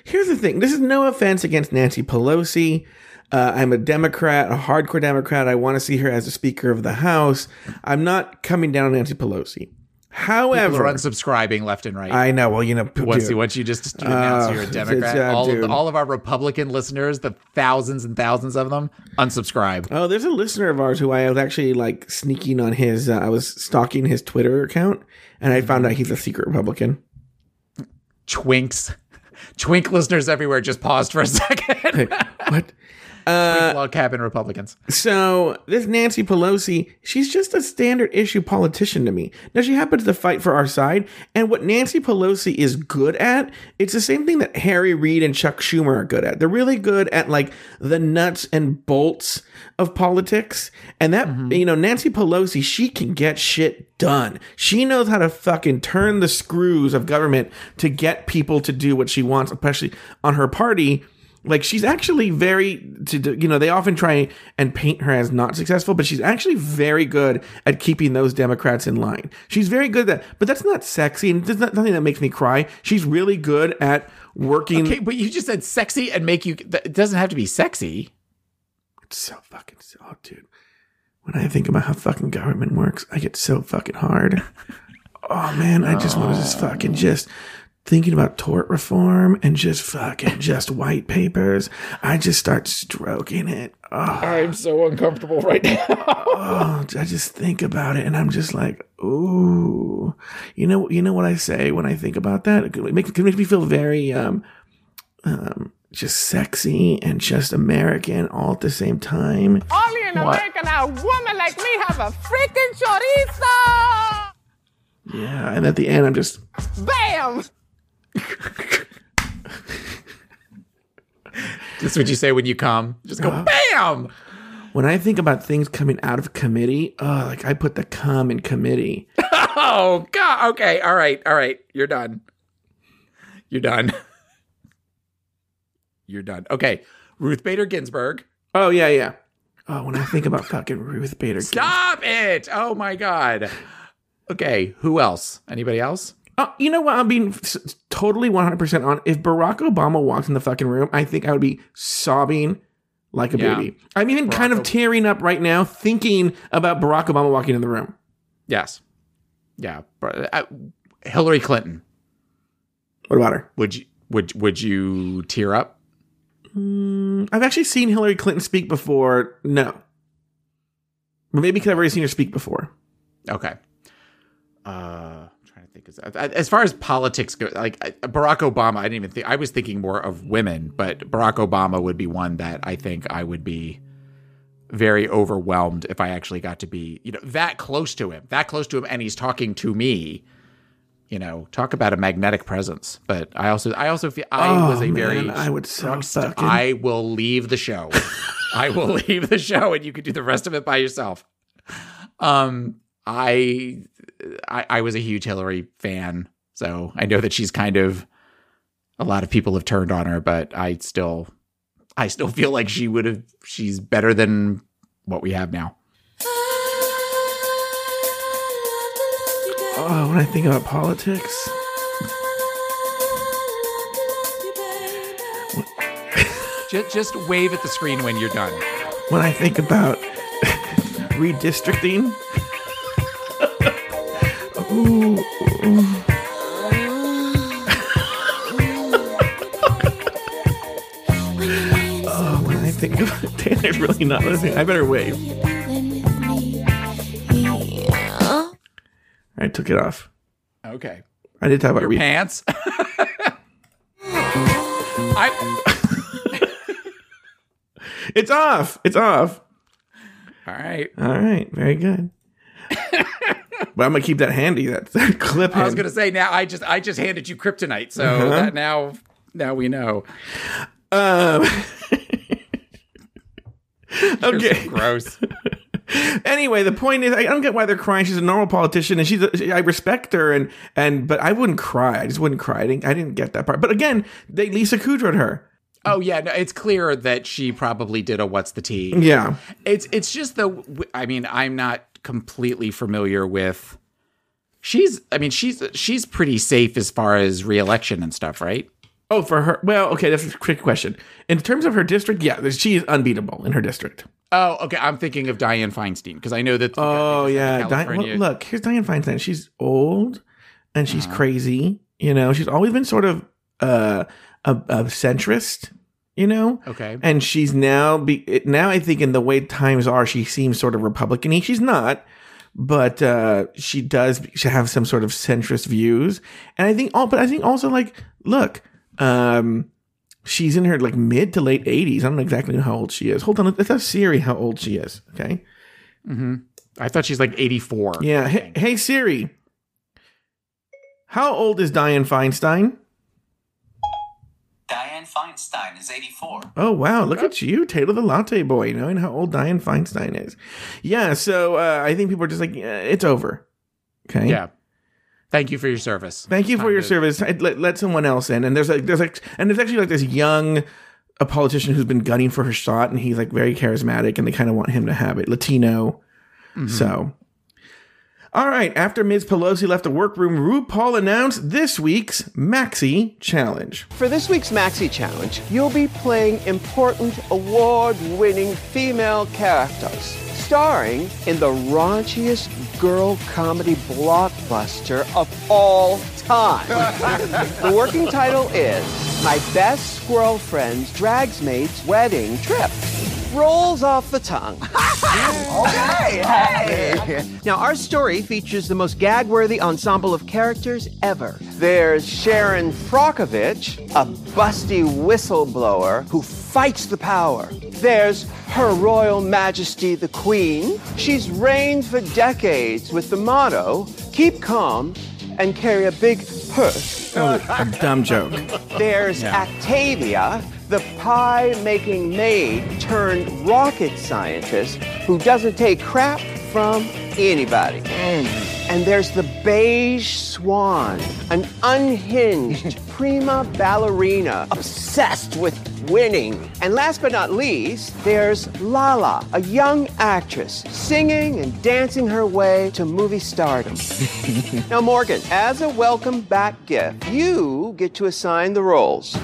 here's the thing. This is no offense against Nancy Pelosi. I'm a Democrat, a hardcore Democrat. I want to see her as a Speaker of the House. I'm not coming down on Nancy Pelosi. However, people are unsubscribing left and right. I know. Well, you know, once you just announce you're a Democrat, all of our Republican listeners, the thousands and thousands of them, unsubscribe. Oh, there's a listener of ours who I was actually like sneaking on his. I was stalking his Twitter account, and I found out he's a secret Republican. Twink listeners everywhere just paused for a second. What? Twink log cabin Republicans. So this Nancy Pelosi, she's just a standard issue politician to me. Now, she happens to fight for our side. And what Nancy Pelosi is good at, it's the same thing that Harry Reid and Chuck Schumer are good at. They're really good at like the nuts and bolts of politics. And that, you know, Nancy Pelosi, she can get shit done. She knows how to fucking turn the screws of government to get people to do what she wants, especially on her party. Like, she's actually they often try and paint her as not successful, but she's actually very good at keeping those Democrats in line. She's very good at that, but that's not sexy, and there's nothing that makes me cry. She's really good at working. Okay, but you just said sexy and make you, it doesn't have to be sexy. It's so fucking, oh, dude. When I think about how fucking government works, I get so fucking hard. Oh, man, I just want to just fucking just... Thinking about tort reform and just fucking just white papers, I just start stroking it. Oh. I'm so uncomfortable right now. Oh, I just think about it and I'm just like, ooh. You know what I say when I think about that? It makes me feel very just sexy and just American all at the same time. Only in America now, a woman like me have a freaking chorizo. Yeah, and at the end I'm just bam. That's what you say when you come. Just go bam. When I think about things coming out of committee, like I put the cum in committee. Oh God. Okay. All right. You're done. you're done. Okay. Ruth Bader Ginsburg. Oh, yeah, yeah. Oh, when I think about fucking Ruth Bader Ginsburg. Stop it! Oh, my God. Okay, who else? Anybody else? You know what? I'm being totally 100% on. If Barack Obama walked in the fucking room, I think I would be sobbing like a baby. I'm even kind of tearing up right now thinking about Barack Obama walking in the room. Yes. Yeah. Hillary Clinton. What about her? Would you tear up? I've actually seen Hillary Clinton speak before. No. Maybe because I've already seen her speak before. Okay. As far as politics go, like Barack Obama, I didn't even think, I was thinking more of women, but Barack Obama would be one that I think I would be very overwhelmed if I actually got to be, that close to him. And he's talking to me, talk about a magnetic presence. But I also feel I will leave the show. I will leave the show and you can do the rest of it by yourself. I was a huge Hillary fan, so I know that she's kind of, a lot of people have turned on her, but I still feel like she's better than what we have now. Oh, when I think about politics. Just wave at the screen when you're done. When I think about redistricting. Ooh. Oh, when I think of it, Taylor's really not listening. I better wave. I took it off. Okay. I did talk about your pants. It's off. It's off. All right. Very good. But I'm gonna keep that handy. That clip. I was gonna say now. I just handed you kryptonite, so that now we know. Okay. So gross. Anyway, the point is, I don't get why they're crying. She's a normal politician, and I respect her, but I wouldn't cry. I just wouldn't cry. I didn't get that part. But again, they Lisa Kudrow'd her. Oh, yeah. No, it's clear that she probably did a what's the tea. Yeah. It's just I'm not completely familiar with. She's pretty safe as far as reelection and stuff, right? Oh, for her. Well, okay. That's a quick question. In terms of her district, yeah, she is unbeatable in her district. Oh, okay. I'm thinking of Dianne Feinstein because I know that. Oh, yeah. Look, here's Dianne Feinstein. She's old and she's crazy. She's always been sort of a centrist, Okay. And she's now I think in the way times are, she seems sort of Republican-y. She's not, but she does have some sort of centrist views. And I think also she's in her like mid to late 80s. I don't know exactly how old she is. Hold on, let's ask Siri how old she is. Okay. Mm-hmm. I thought she's like 84. Yeah. Hey Siri, how old is Dianne Feinstein? Dianne Feinstein is 84. Oh, wow. Look at you, Taylor the Latte Boy, knowing how old Dianne Feinstein is. Yeah, so I think people are just like, it's over. Okay? Yeah. Thank you for your service. Thank you for your service. Let someone else in. And there's actually like this young politician who's been gunning for her shot, and he's like very charismatic, and they kind of want him to have it. Latino. Mm-hmm. So... All right, after Ms. Pelosi left the workroom, RuPaul announced this week's Maxi Challenge. For this week's Maxi Challenge, you'll be playing important award-winning female characters, starring in the raunchiest girl comedy blockbuster of all time. The working title is My Best Squirrel Friend's Dragsmaid's Wedding Trip. Rolls off the tongue. Okay. Hey. Now, our story features the most gag-worthy ensemble of characters ever. There's Sharon Prokovich, a busty whistleblower who fights the power. There's Her Royal Majesty the Queen. She's reigned for decades with the motto, keep calm and carry a big purse. Oh, a dumb joke. There's Octavia, the pie-making maid turned rocket scientist who doesn't take crap from anybody. And there's the beige swan, an unhinged prima ballerina, obsessed with winning. And last but not least, there's Lala, a young actress singing and dancing her way to movie stardom. Now, Morgan, as a welcome back gift, you get to assign the roles.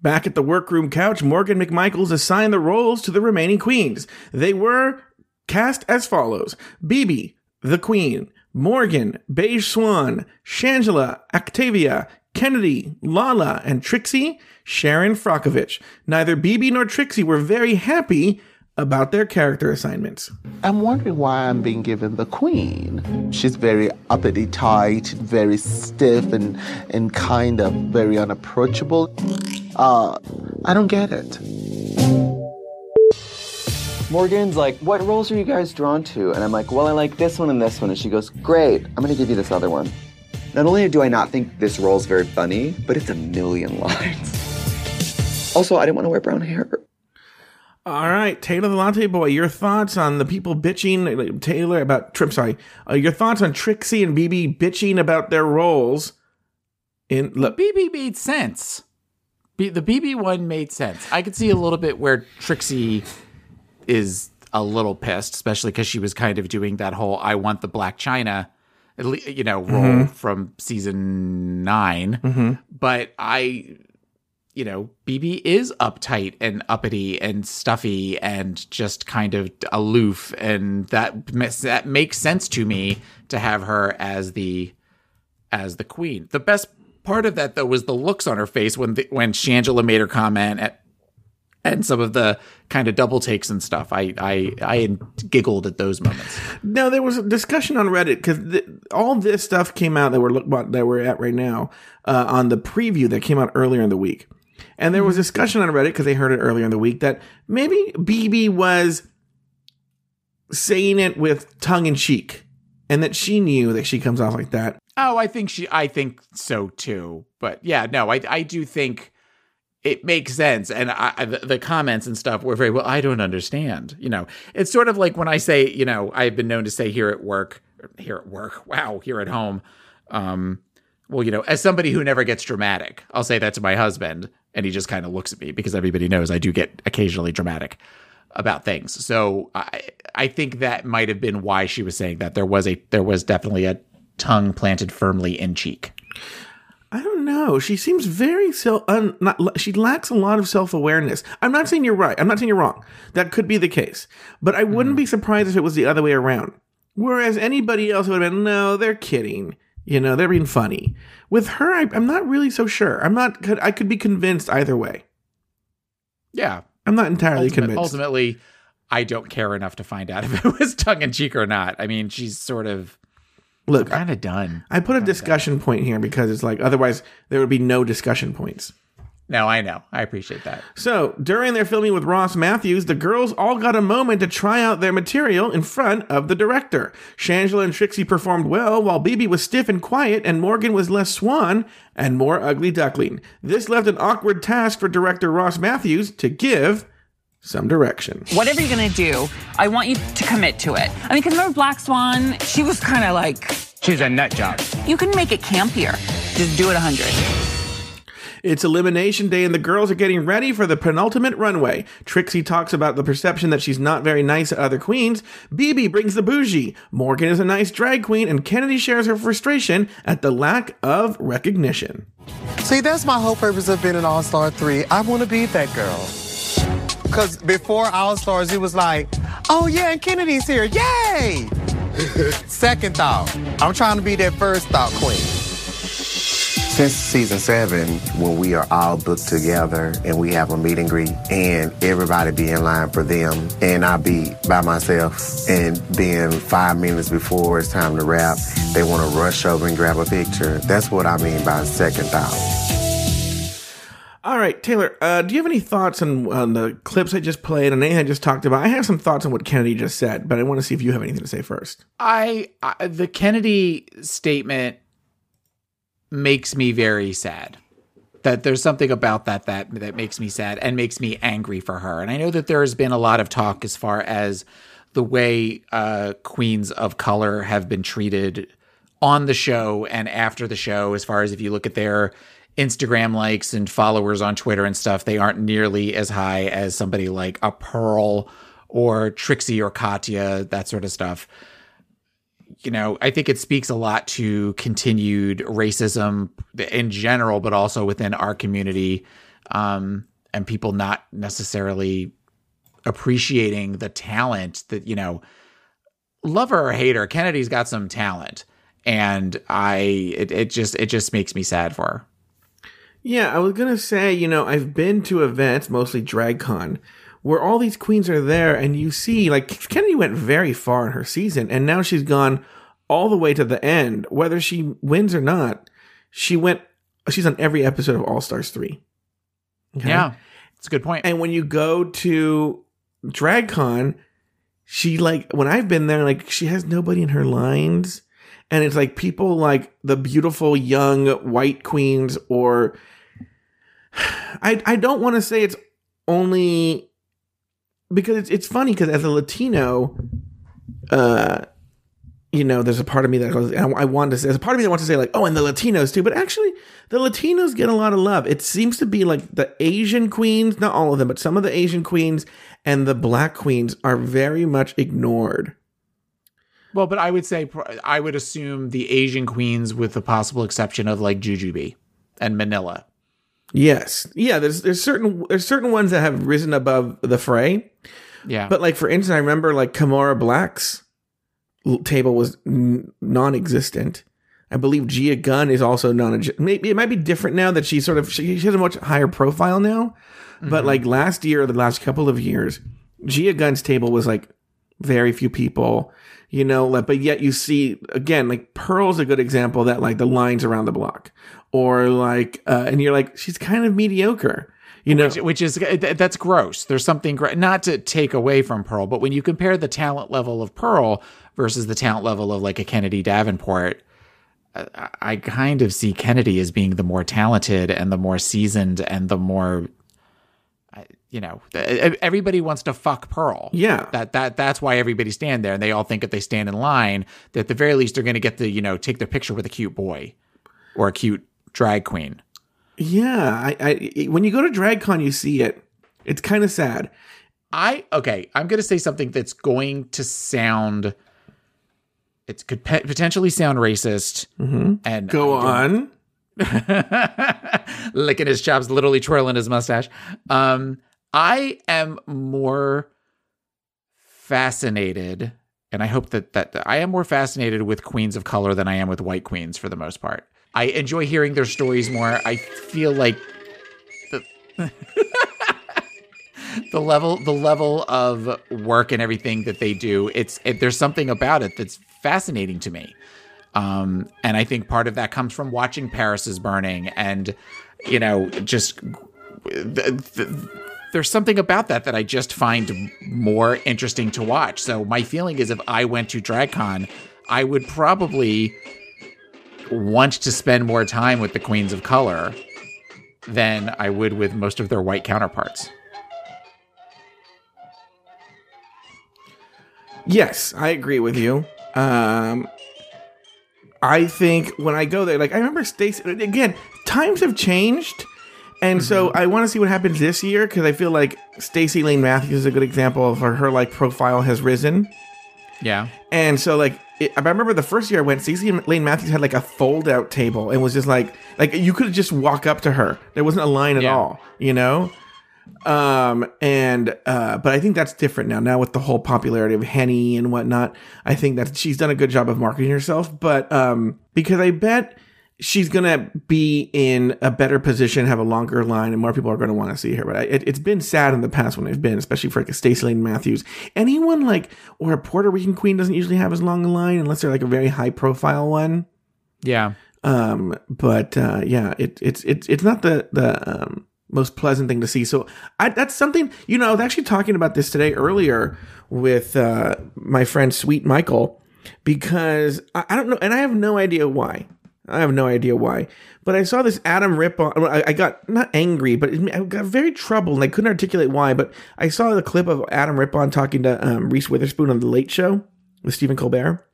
Back at the workroom couch, Morgan McMichaels assigned the roles to the remaining queens. They were cast as follows: BeBe, the Queen; Morgan, Beige Swan; Shangela, Octavia; Kennedy, Lala; and Trixie, Sharon Frockovich. Neither BeBe nor Trixie were very happy about their character assignments. I'm wondering why I'm being given the queen. She's very uppity tight, very stiff, and kind of very unapproachable. I don't get it. Morgan's like, what roles are you guys drawn to? And I'm like, well, I like this one and this one. And she goes, great, I'm going to give you this other one. Not only do I not think this role's very funny, but it's a million lines. Also, I didn't want to wear brown hair. All right, Taylor the Latte Boy, your thoughts on the people bitching, Taylor, about, your thoughts on Trixie and BeBe bitching about their roles in... BeBe made sense. The BeBe one made sense. I could see a little bit where Trixie is a little pissed, especially because she was kind of doing that whole I want the Black China, you know, role from season 9. Mm-hmm. But I... you know, BeBe is uptight and uppity and stuffy and just kind of aloof, and that makes sense to me to have her as the queen. The best part of that, though, was the looks on her face when Shangela made her comment and some of the kind of double takes and stuff. I giggled at those moments. Now, there was a discussion on Reddit because all this stuff came out that we're at right now on the preview that came out earlier in the week. And there was discussion on Reddit, because they heard it earlier in the week, that maybe BeBe was saying it with tongue in cheek, and that she knew that she comes off like that. Oh, I think so too. But yeah, no, I do think it makes sense. And the comments and stuff were very, well, I don't understand. You know, it's sort of like when I say, you know, I've been known to say here at home, well, you know, as somebody who never gets dramatic, I'll say that to my husband, and he just kind of looks at me because everybody knows I do get occasionally dramatic about things. So I think that might have been why she was saying that. There was definitely a tongue planted firmly in cheek. I don't know. She seems very she lacks a lot of self-awareness. I'm not saying you're right. I'm not saying you're wrong. That could be the case. But I wouldn't be surprised if it was the other way around. Whereas anybody else would have been, no, they're kidding. You know, they're being funny. With her, I'm not really so sure. I could be convinced either way. Yeah. I'm not entirely convinced. Ultimately, I don't care enough to find out if it was tongue-in-cheek or not. I mean, she's sort of... Look, kind of done. I put a discussion point here because it's like, otherwise, there would be no discussion points. No, I know. I appreciate that. So, during their filming with Ross Matthews, the girls all got a moment to try out their material in front of the director. Shangela and Trixie performed well, while BeBe was stiff and quiet, and Morgan was less swan and more ugly duckling. This left an awkward task for director Ross Matthews to give some direction. Whatever you're going to do, I want you to commit to it. I mean, because remember Black Swan? She was kind of like... she's a nut job. You can make it campier. Just do it 100. It's elimination day, and the girls are getting ready for the penultimate runway. Trixie talks about the perception that she's not very nice to other queens. BeBe brings the bougie. Morgan is a nice drag queen, and Kennedy shares her frustration at the lack of recognition. See, that's my whole purpose of being an All-Star 3. I want to be that girl. Because before All-Stars, it was like, oh yeah, and Kennedy's here. Yay! Second thought. I'm trying to be that first thought queen. Since season 7, when we are all booked together and we have a meet and greet and everybody be in line for them and I be by myself, and then 5 minutes before it's time to wrap, they want to rush over and grab a picture. That's what I mean by second thought. All right, Taylor, do you have any thoughts on the clips I just played and anything I just talked about? I have some thoughts on what Kennedy just said, but I want to see if you have anything to say first. The Kennedy statement makes me very sad. That there's something about that makes me sad and makes me angry for her. And I know that there has been a lot of talk as far as the way queens of color have been treated on the show and after the show, as far as if you look at their Instagram likes and followers on Twitter and stuff, they aren't nearly as high as somebody like a Pearl or Trixie or Katya, that sort of stuff. You know, I think it speaks a lot to continued racism in general, but also within our community, and people not necessarily appreciating the talent that, you know, love her or hate her, Kennedy's got some talent. And it just makes me sad for her. Yeah, I was going to say, you know, I've been to events, mostly DragCon, where all these queens are there, and you see, like, Kennedy went very far in her season, and now she's gone all the way to the end. Whether she wins or not, she's on every episode of All-Stars 3. Okay? Yeah, it's a good point. And when you go to DragCon, she, like, when I've been there, like, she has nobody in her lines. And it's like people like the beautiful young white queens, or I don't want to say it's only because it's funny because as a Latino, you know, there's a part of me that I want to say like, oh, and the Latinos too. But actually, the Latinos get a lot of love. It seems to be like the Asian queens, not all of them, but some of the Asian queens and the black queens are very much ignored. Well, but I would say, I would assume the Asian queens with the possible exception of like Jujubee and Manila. Yes. Yeah. There's certain ones that have risen above the fray. Yeah. But like, for instance, I remember like Kimora Black's table was non-existent. I believe Gia Gunn is also non-existent. Maybe it might be different now that she has a much higher profile now, mm-hmm. But like last year, or the last couple of years, Gia Gunn's table was like very few people. You know, like, but yet you see, again, like Pearl's a good example that like the lines around the block, or like, and you're like, she's kind of mediocre, you know, which is, that's gross. There's something not to take away from Pearl, but when you compare the talent level of Pearl versus the talent level of like a Kennedy Davenport, I kind of see Kennedy as being the more talented and the more seasoned and the more, you know, everybody wants to fuck Pearl. Yeah. That's why everybody stand there, and they all think if they stand in line, that at the very least they're going to get the, you know, take their picture with a cute boy or a cute drag queen. Yeah. I when you go to DragCon, you see it. It's kind of sad. I'm going to say something that's going to sound, it could potentially sound racist. Mm-hmm. And go on. Licking his chops, literally twirling his mustache. I am more fascinated, and I hope that I am more fascinated with queens of color than I am with white queens for the most part. I enjoy hearing their stories more. I feel like the level of work and everything that they do, there's something about it that's fascinating to me. And I think part of that comes from watching Paris Is Burning, and, you know, just there's something about that I just find more interesting to watch. So my feeling is if I went to DragCon, I would probably want to spend more time with the queens of color than I would with most of their white counterparts. Yes, I agree with you. I think when I go there, like I remember Stacey, again, times have changed. And mm-hmm. So I want to see what happens this year, because I feel like Stacey Layne Matthews is a good example of her like profile has risen. Yeah. And so like, I remember the first year I went, Stacey Layne Matthews had like a fold out table and was just like you could just walk up to her. There wasn't a line at all, you know? But I think that's different now with the whole popularity of Henny and whatnot. I think that she's done a good job of marketing herself, but, because I bet she's going to be in a better position, have a longer line, and more people are going to want to see her. But it's been sad in the past when I've been, especially for like a Stacey Layne Matthews, anyone like, or a Puerto Rican queen doesn't usually have as long a line unless they're like a very high profile one. Yeah. It's not the most pleasant thing to see. So that's something, you know, I was actually talking about this today earlier with my friend Sweet Michael, because I don't know, and I have no idea why. But I saw this Adam Rippon. I got not angry, but I got very troubled, and I couldn't articulate why, but I saw the clip of Adam Rippon talking to Reese Witherspoon on The Late Show with Stephen Colbert.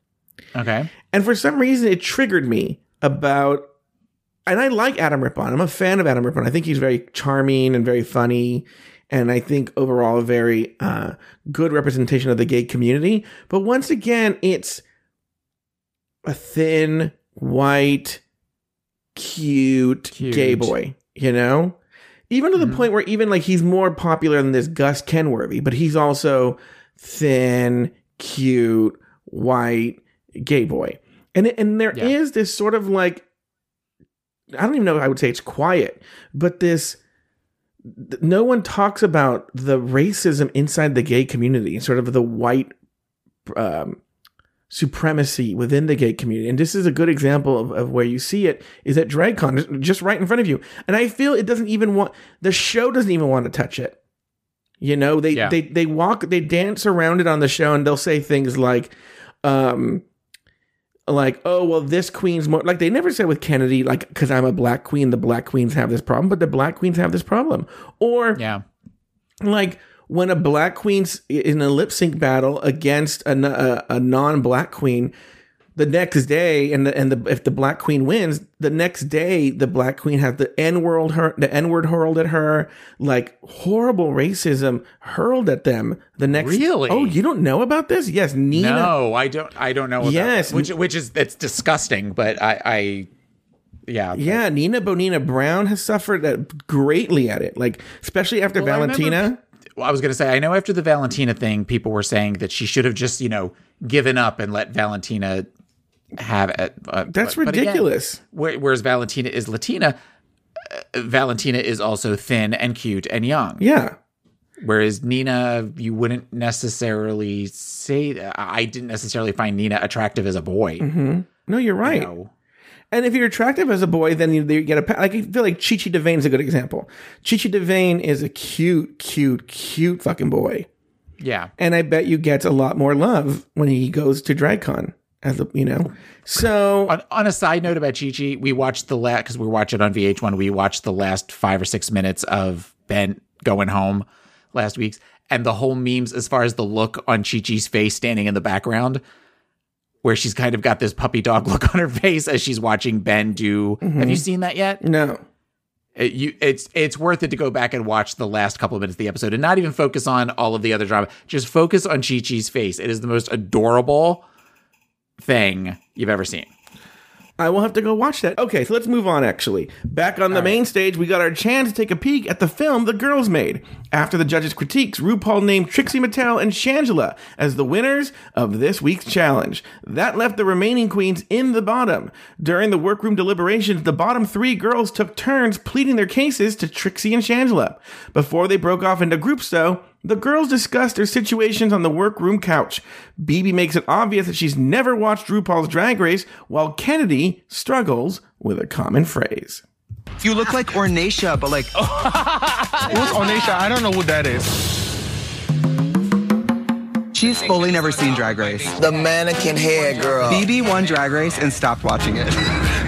Okay. And for some reason, it triggered me about And I like Adam Rippon. I'm a fan of Adam Rippon. I think he's very charming and very funny. And I think overall a very good representation of the gay community. But once again, it's a thin, white, cute gay boy, you know? Even to the point where even like he's more popular than this Gus Kenworthy. But he's also thin, cute, white, gay boy. And there is this sort of like, I don't even know if I would say it's quiet, but this, no one talks about the racism inside the gay community, sort of the white supremacy within the gay community. And this is a good example of where you see it is at DragCon, just right in front of you. And I feel it doesn't even want, the show doesn't even want to touch it. You know, they walk, they dance around it on the show and they'll say things like, oh, well, this queen's more... Like, they never said with Kennedy, like, because I'm a black queen, the black queens have this problem, but the black queens have this problem. Or, like, when a black queen's in a lip-sync battle against a non-black queen, the next day, and if the black queen wins, the next day, the black queen has the N-word hurled at her, like, horrible racism hurled at them. The next... Really? Oh, you don't know about this? Yes, Nina... No, I don't know about this. Which is... It's disgusting, but I yeah. Yeah, Nina Bo'nina Brown has suffered greatly at it, like, especially after Valentina... I was going to say, I know after the Valentina thing, people were saying that she should have just, you know, given up and let Valentina... that's ridiculous. Again, whereas Valentina is Latina, Valentina is also thin and cute and young. Yeah. Whereas Nina, you wouldn't necessarily say that. I didn't necessarily find Nina attractive as a boy. Mm-hmm. No, you're right. You know? And if you're attractive as a boy, then you get a... Like, I feel like ChiChi DeVayne is a good example. ChiChi DeVayne is a cute fucking boy. Yeah. And I bet you gets a lot more love when he goes to DragCon. As a, you know, so on a side note about ChiChi, we watched the last, because we watch it on VH1. We watched the last 5 or 6 minutes of Ben going home last week's, and the whole memes as far as the look on ChiChi's face standing in the background, where she's kind of got this puppy dog look on her face as she's watching Ben do. Mm-hmm. Have you seen that yet? No. It's worth it to go back and watch the last couple of minutes of the episode and not even focus on all of the other drama. Just focus on ChiChi's face. It is the most adorable thing you've ever seen. I will have to go watch that. Okay, so let's move on, actually. Back on the main stage, we got our chance to take a peek at the film The Girls Made. After the judges' critiques, RuPaul named Trixie Mattel and Shangela as the winners of this week's challenge. That left the remaining queens in the bottom. During the workroom deliberations, the bottom three girls took turns pleading their cases to Trixie and Shangela. Before they broke off into groups, though, the girls discuss their situations on the workroom couch. BeBe makes it obvious that she's never watched RuPaul's Drag Race, while Kennedy struggles with a common phrase. You look like Ornacia, but like... Who's Ornacia? I don't know who that is. She's fully never seen Drag Race. The mannequin hair, girl. BeBe won Drag Race and stopped watching it.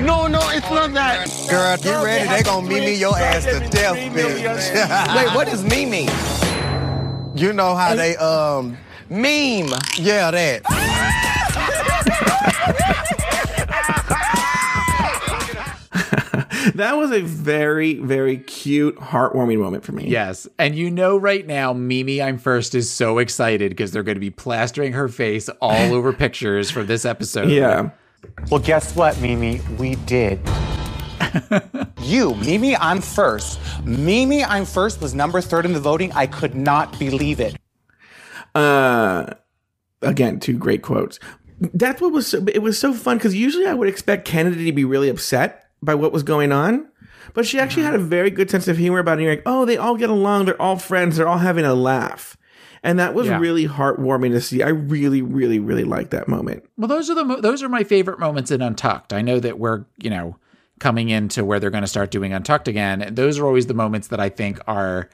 No, it's not that. Girl, get ready. They're going to Mimi your ass to death, bitch. Wait, what is Mimi? You know how they, meme. Yeah, that. That was a very, very cute, heartwarming moment for me. Yes. And you know right now, Mimi I'm First is so excited because they're going to be plastering her face all over pictures for this episode. Yeah. Well, guess what, Mimi? We did. You, Mimi I'm First. Mimi I'm First was number 3rd in the voting. I could not believe it. Again, two great quotes. That's what was so, it was so fun because usually I would expect Kennedy to be really upset by what was going on, but she actually had a very good sense of humor about it. You're like, oh, they all get along. They're all friends. They're all having a laugh. And that was really heartwarming to see. I really, really, really liked that moment. Well, those are my favorite moments in Untucked. I know that we're, you know, coming into where they're going to start doing Untucked again. And those are always the moments that I think are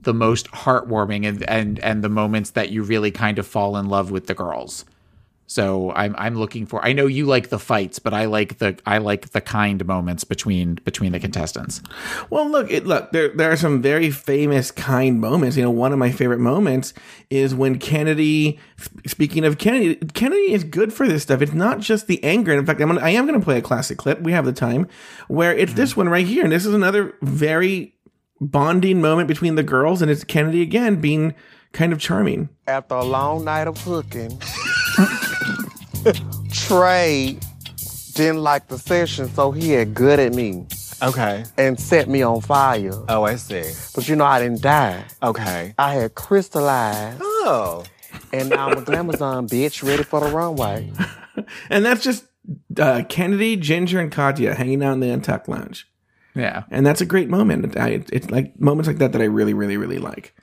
the most heartwarming and the moments that you really kind of fall in love with the girls. So I'm looking for, I know you like the fights, but I like the kind moments between the contestants. Well, look, there are some very famous kind moments. You know, one of my favorite moments is when Kennedy, speaking of Kennedy is good for this stuff. It's not just the anger. And in fact, I am going to play a classic clip. We have the time where it's this one right here. And this is another very bonding moment between the girls. And it's Kennedy again being kind of charming. After a long night of hooking... Trey didn't like the session, so he had good at me. Okay. And set me on fire. Oh, I see. But you know, I didn't die. Okay. I had crystallized. Oh. And now I'm a glamazon bitch ready for the runway. And that's just Kennedy, Ginger, and Katya hanging out in the Untucked Lounge. Yeah. And that's a great moment. It's like moments like that I really, really, really like.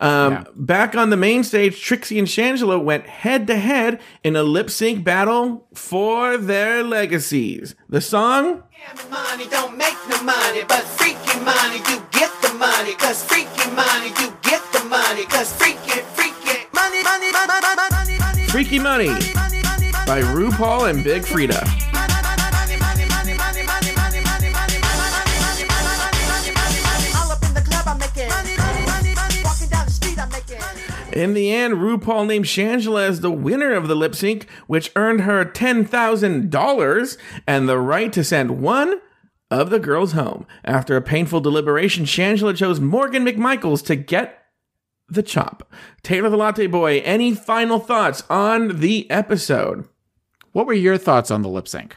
Back on the main stage, Trixie and Shangela went head-to-head in a lip-sync battle for their legacies. The song... Money don't make no money, but freaking money, you get the money, cause freaking money, you get the money, cause freaking money, money, money, money, Freaky Money by RuPaul and Big Frida. In the end, RuPaul named Shangela as the winner of the lip sync, which earned her $10,000 and the right to send one of the girls home. After a painful deliberation, Shangela chose Morgan McMichaels to get the chop. Taylor the Latte Boy, any final thoughts on the episode? What were your thoughts on the lip sync?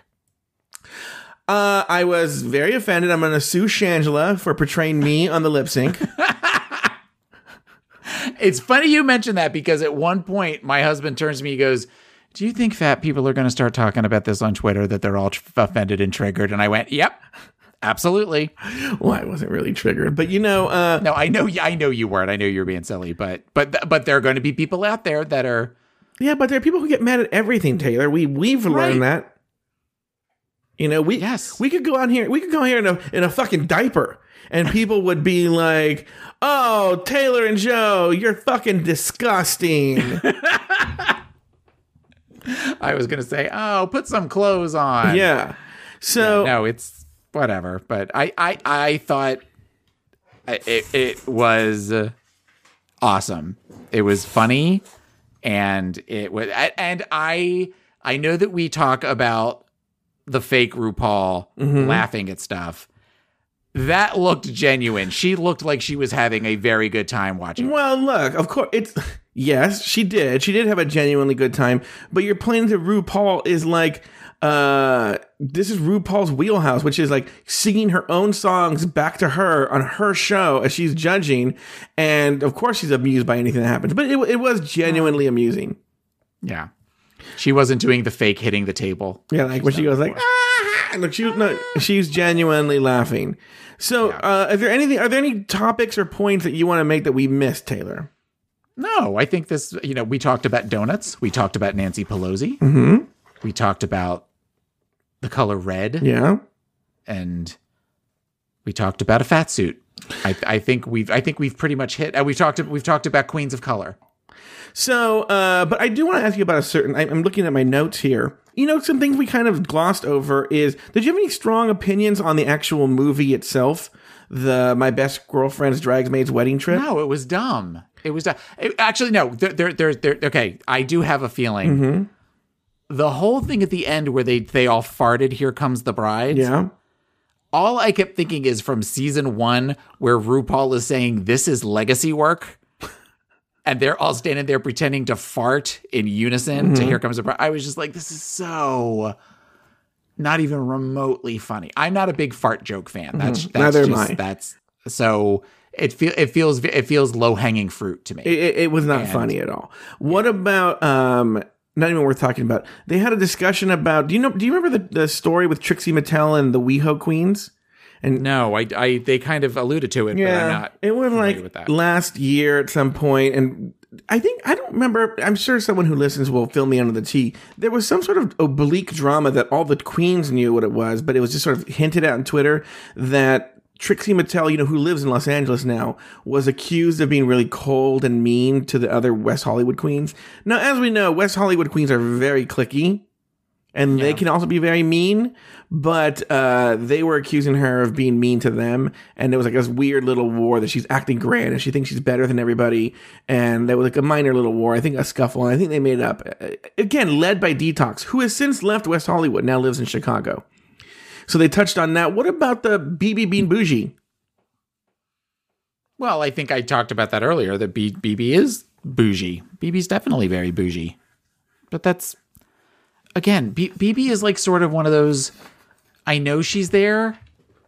I was very offended. I'm going to sue Shangela for portraying me on the lip sync. It's funny you mentioned that, because at one point my husband turns to me, he goes, do you think fat people are going to start talking about this on Twitter, that they're all offended and triggered? And I went, yep, absolutely. Well, I wasn't really triggered, but you know. No, I know you weren't. I know you were being silly, but there are going to be people out there that are. Yeah, but there are people who get mad at everything, Taylor. We've learned that. You know, we could go on here. We could go here in a fucking diaper. And people would be like, oh, Taylor and Joe, you're fucking disgusting. I was going to say, oh, put some clothes on. Yeah. So. Yeah, no, it's whatever. But I thought it was awesome. It was funny. And it was. And I know that we talk about the fake RuPaul laughing at stuff. That looked genuine. She looked like she was having a very good time watching. Well, look, of course, yes, she did. She did have a genuinely good time. But your plan to RuPaul is like, this is RuPaul's wheelhouse, which is like singing her own songs back to her on her show as she's judging. And of course, she's amused by anything that happens. But it was genuinely amusing. Yeah. She wasn't doing the fake hitting the table. Yeah, like when she goes like, ah! Look, she's genuinely laughing. So, yeah. Are there any topics or points that you want to make that we missed, Taylor? No, I think this. You know, we talked about donuts. We talked about Nancy Pelosi. Mm-hmm. We talked about the color red. Yeah, and we talked about a fat suit. I think we've pretty much hit. We've talked about queens of color. So, but I do want to ask you about a certain. I'm looking at my notes here. You know, some things we kind of glossed over is, did you have any strong opinions on the actual movie itself? The My Best Girlfriend's Dragmaid's Wedding Trip? No, it was dumb. It was dumb. Actually, no. Okay, I do have a feeling. Mm-hmm. The whole thing at the end where they all farted, Here Comes the Bride. Yeah. All I kept thinking is from season 1 where RuPaul is saying, this is legacy work. And they're all standing there pretending to fart in unison to Here Comes the Bride. I was just like, this is so not even remotely funny. I'm not a big fart joke fan. It feels low hanging fruit to me. It was not funny at all. What about not even worth talking about? They had a discussion about do you remember the story with Trixie Mattel and the WeHo Queens? And no, they kind of alluded to it, but I'm not. It was like last year at some point, and I don't remember. I'm sure someone who listens will fill me under the tea. There was some sort of oblique drama that all the queens knew what it was, but it was just sort of hinted at on Twitter that Trixie Mattel, you know, who lives in Los Angeles now, was accused of being really cold and mean to the other West Hollywood queens. Now, as we know, West Hollywood queens are very cliquey, and they can also be very mean, but they were accusing her of being mean to them, and it was like this weird little war that she's acting grand, and she thinks she's better than everybody, and there was like a minor little war, I think a scuffle, and I think they made it up. Again, led by Detox, who has since left West Hollywood, now lives in Chicago. So they touched on that. What about the BeBe being bougie? Well, I think I talked about that earlier, that BeBe is bougie. BeBe's definitely very bougie. But that's, again, BeBe is like sort of one of those, I know she's there,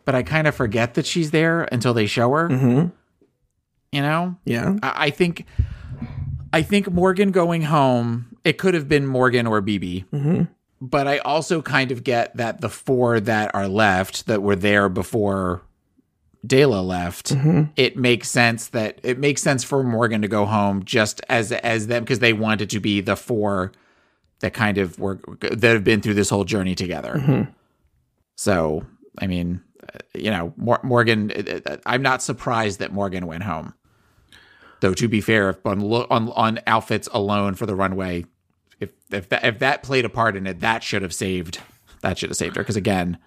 but I kind of forget that she's there until they show her. Mm-hmm. You know? Yeah. I think Morgan going home, it could have been Morgan or BeBe. Mm-hmm. But I also kind of get that the four that are left that were there before De La left, it makes sense for Morgan to go home just as them, because they wanted to be the four that kind of were, that have been through this whole journey together. Mm-hmm. So, I mean, you know, Morgan, I'm not surprised that Morgan went home. Though, to be fair, if on outfits alone for the runway, If that played a part in it, that should have saved her, because again,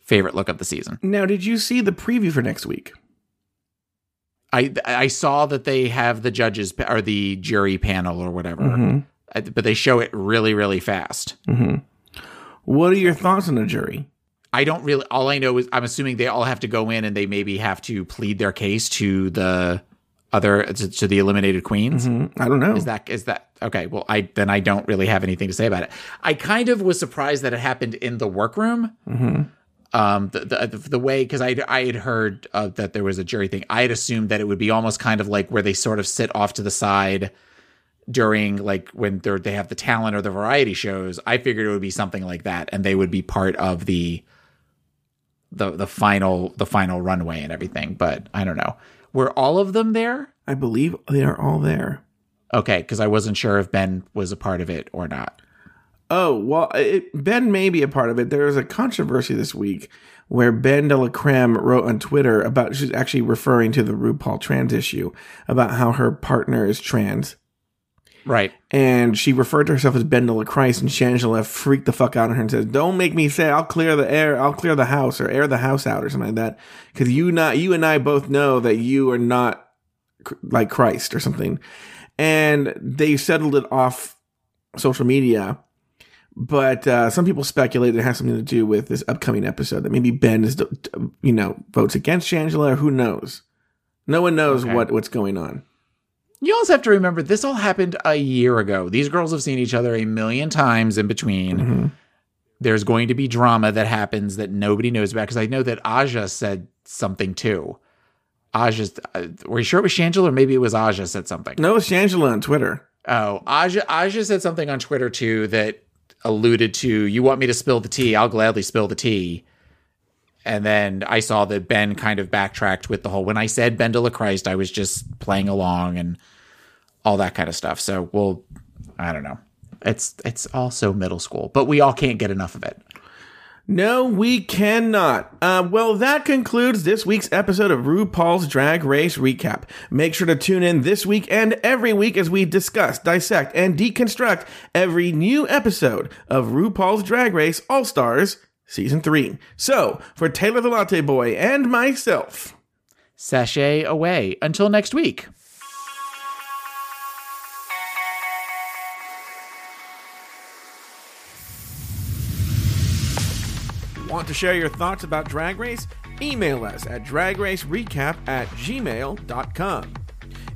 favorite look of the season. Now, did you see the preview for next week? I saw that they have the judges or the jury panel or whatever, but they show it really, really fast. Mm-hmm. What are your thoughts on the jury? I don't really. All I know is I'm assuming they all have to go in and they maybe have to plead their case to the other, to the eliminated queens. Mm-hmm. I don't know. Is that okay? Well, I don't really have anything to say about it. I kind of was surprised that it happened in the workroom. Mm-hmm. The way, because I had heard that there was a jury thing. I had assumed that it would be almost kind of like where they sort of sit off to the side during, like when they have the talent or the variety shows. I figured it would be something like that, and they would be part of the final runway and everything. But I don't know. Were all of them there? I believe they are all there. Okay, because I wasn't sure if Ben was a part of it or not. Oh, well, Ben may be a part of it. There was a controversy this week where Ben De La Creme wrote on Twitter about, she's actually referring to the RuPaul trans issue, about how her partner is trans. Right. And she referred to herself as Ben De La Christ, and Shangela freaked the fuck out on her and says, "Don't make me say, I'll clear the house, or air the house out," or something like that. Because you and I both know that you are not like Christ or something. And they settled it off social media. But some people speculate it has something to do with this upcoming episode, that maybe Ben is, votes against Shangela, or who knows? No one knows what's going on. You also have to remember, this all happened a year ago. These girls have seen each other a million times in between. Mm-hmm. There's going to be drama that happens that nobody knows about, because I know that Aja said something too. Were you sure it was Shangela, or maybe it was Aja said something? No, it was Shangela on Twitter. Oh, Aja said something on Twitter too that alluded to, "You want me to spill the tea? I'll gladly spill the tea." And then I saw that Ben kind of backtracked with the whole, "When I said Ben De La Christ, I was just playing along," and all that kind of stuff. So, well, I don't know. It's also middle school, but we all can't get enough of it. No, we cannot. Well, that concludes this week's episode of RuPaul's Drag Race Recap. Make sure to tune in this week and every week as we discuss, dissect, and deconstruct every new episode of RuPaul's Drag Race All-Stars Season 3. So, for Taylor the Latte Boy and myself, sashay away until next week. Want to share your thoughts about Drag Race? Email us at dragracerecap@gmail.com.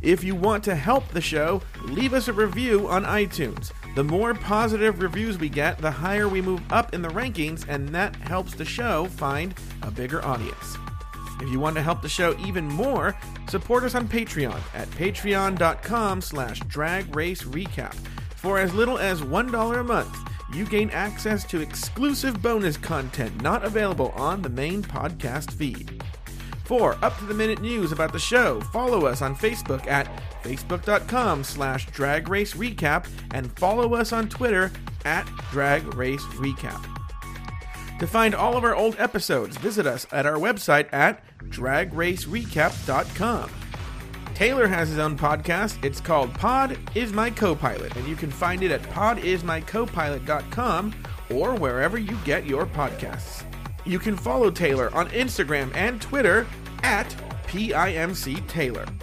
If you want to help the show, leave us a review on iTunes. The more positive reviews we get, the higher we move up in the rankings, and that helps the show find a bigger audience. If you want to help the show even more, support us on Patreon at patreon.com/dragracerecap. For as little as $1 a month, you gain access to exclusive bonus content not available on the main podcast feed. For up-to-the-minute news about the show, follow us on Facebook at facebook.com/dragracerecap and follow us on Twitter at dragracerecap. To find all of our old episodes, visit us at our website at dragracerecap.com. Taylor has his own podcast. It's called Pod Is My Copilot, and you can find it at podismycopilot.com or wherever you get your podcasts. You can follow Taylor on Instagram and Twitter at PIMCTaylor.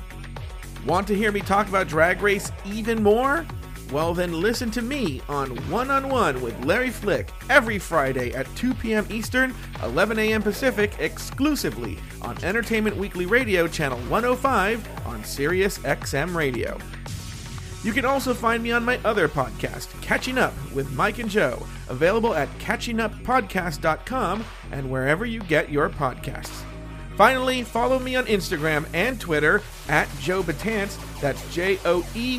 Want to hear me talk about Drag Race even more? Well, then listen to me on One with Larry Flick every Friday at 2 p.m. Eastern, 11 a.m. Pacific, exclusively on Entertainment Weekly Radio, Channel 105 on Sirius XM Radio. You can also find me on my other podcast, Catching Up with Mike and Joe, available at catchinguppodcast.com and wherever you get your podcasts. Finally, follow me on Instagram and Twitter at Joe Batanz, that's Joebetance.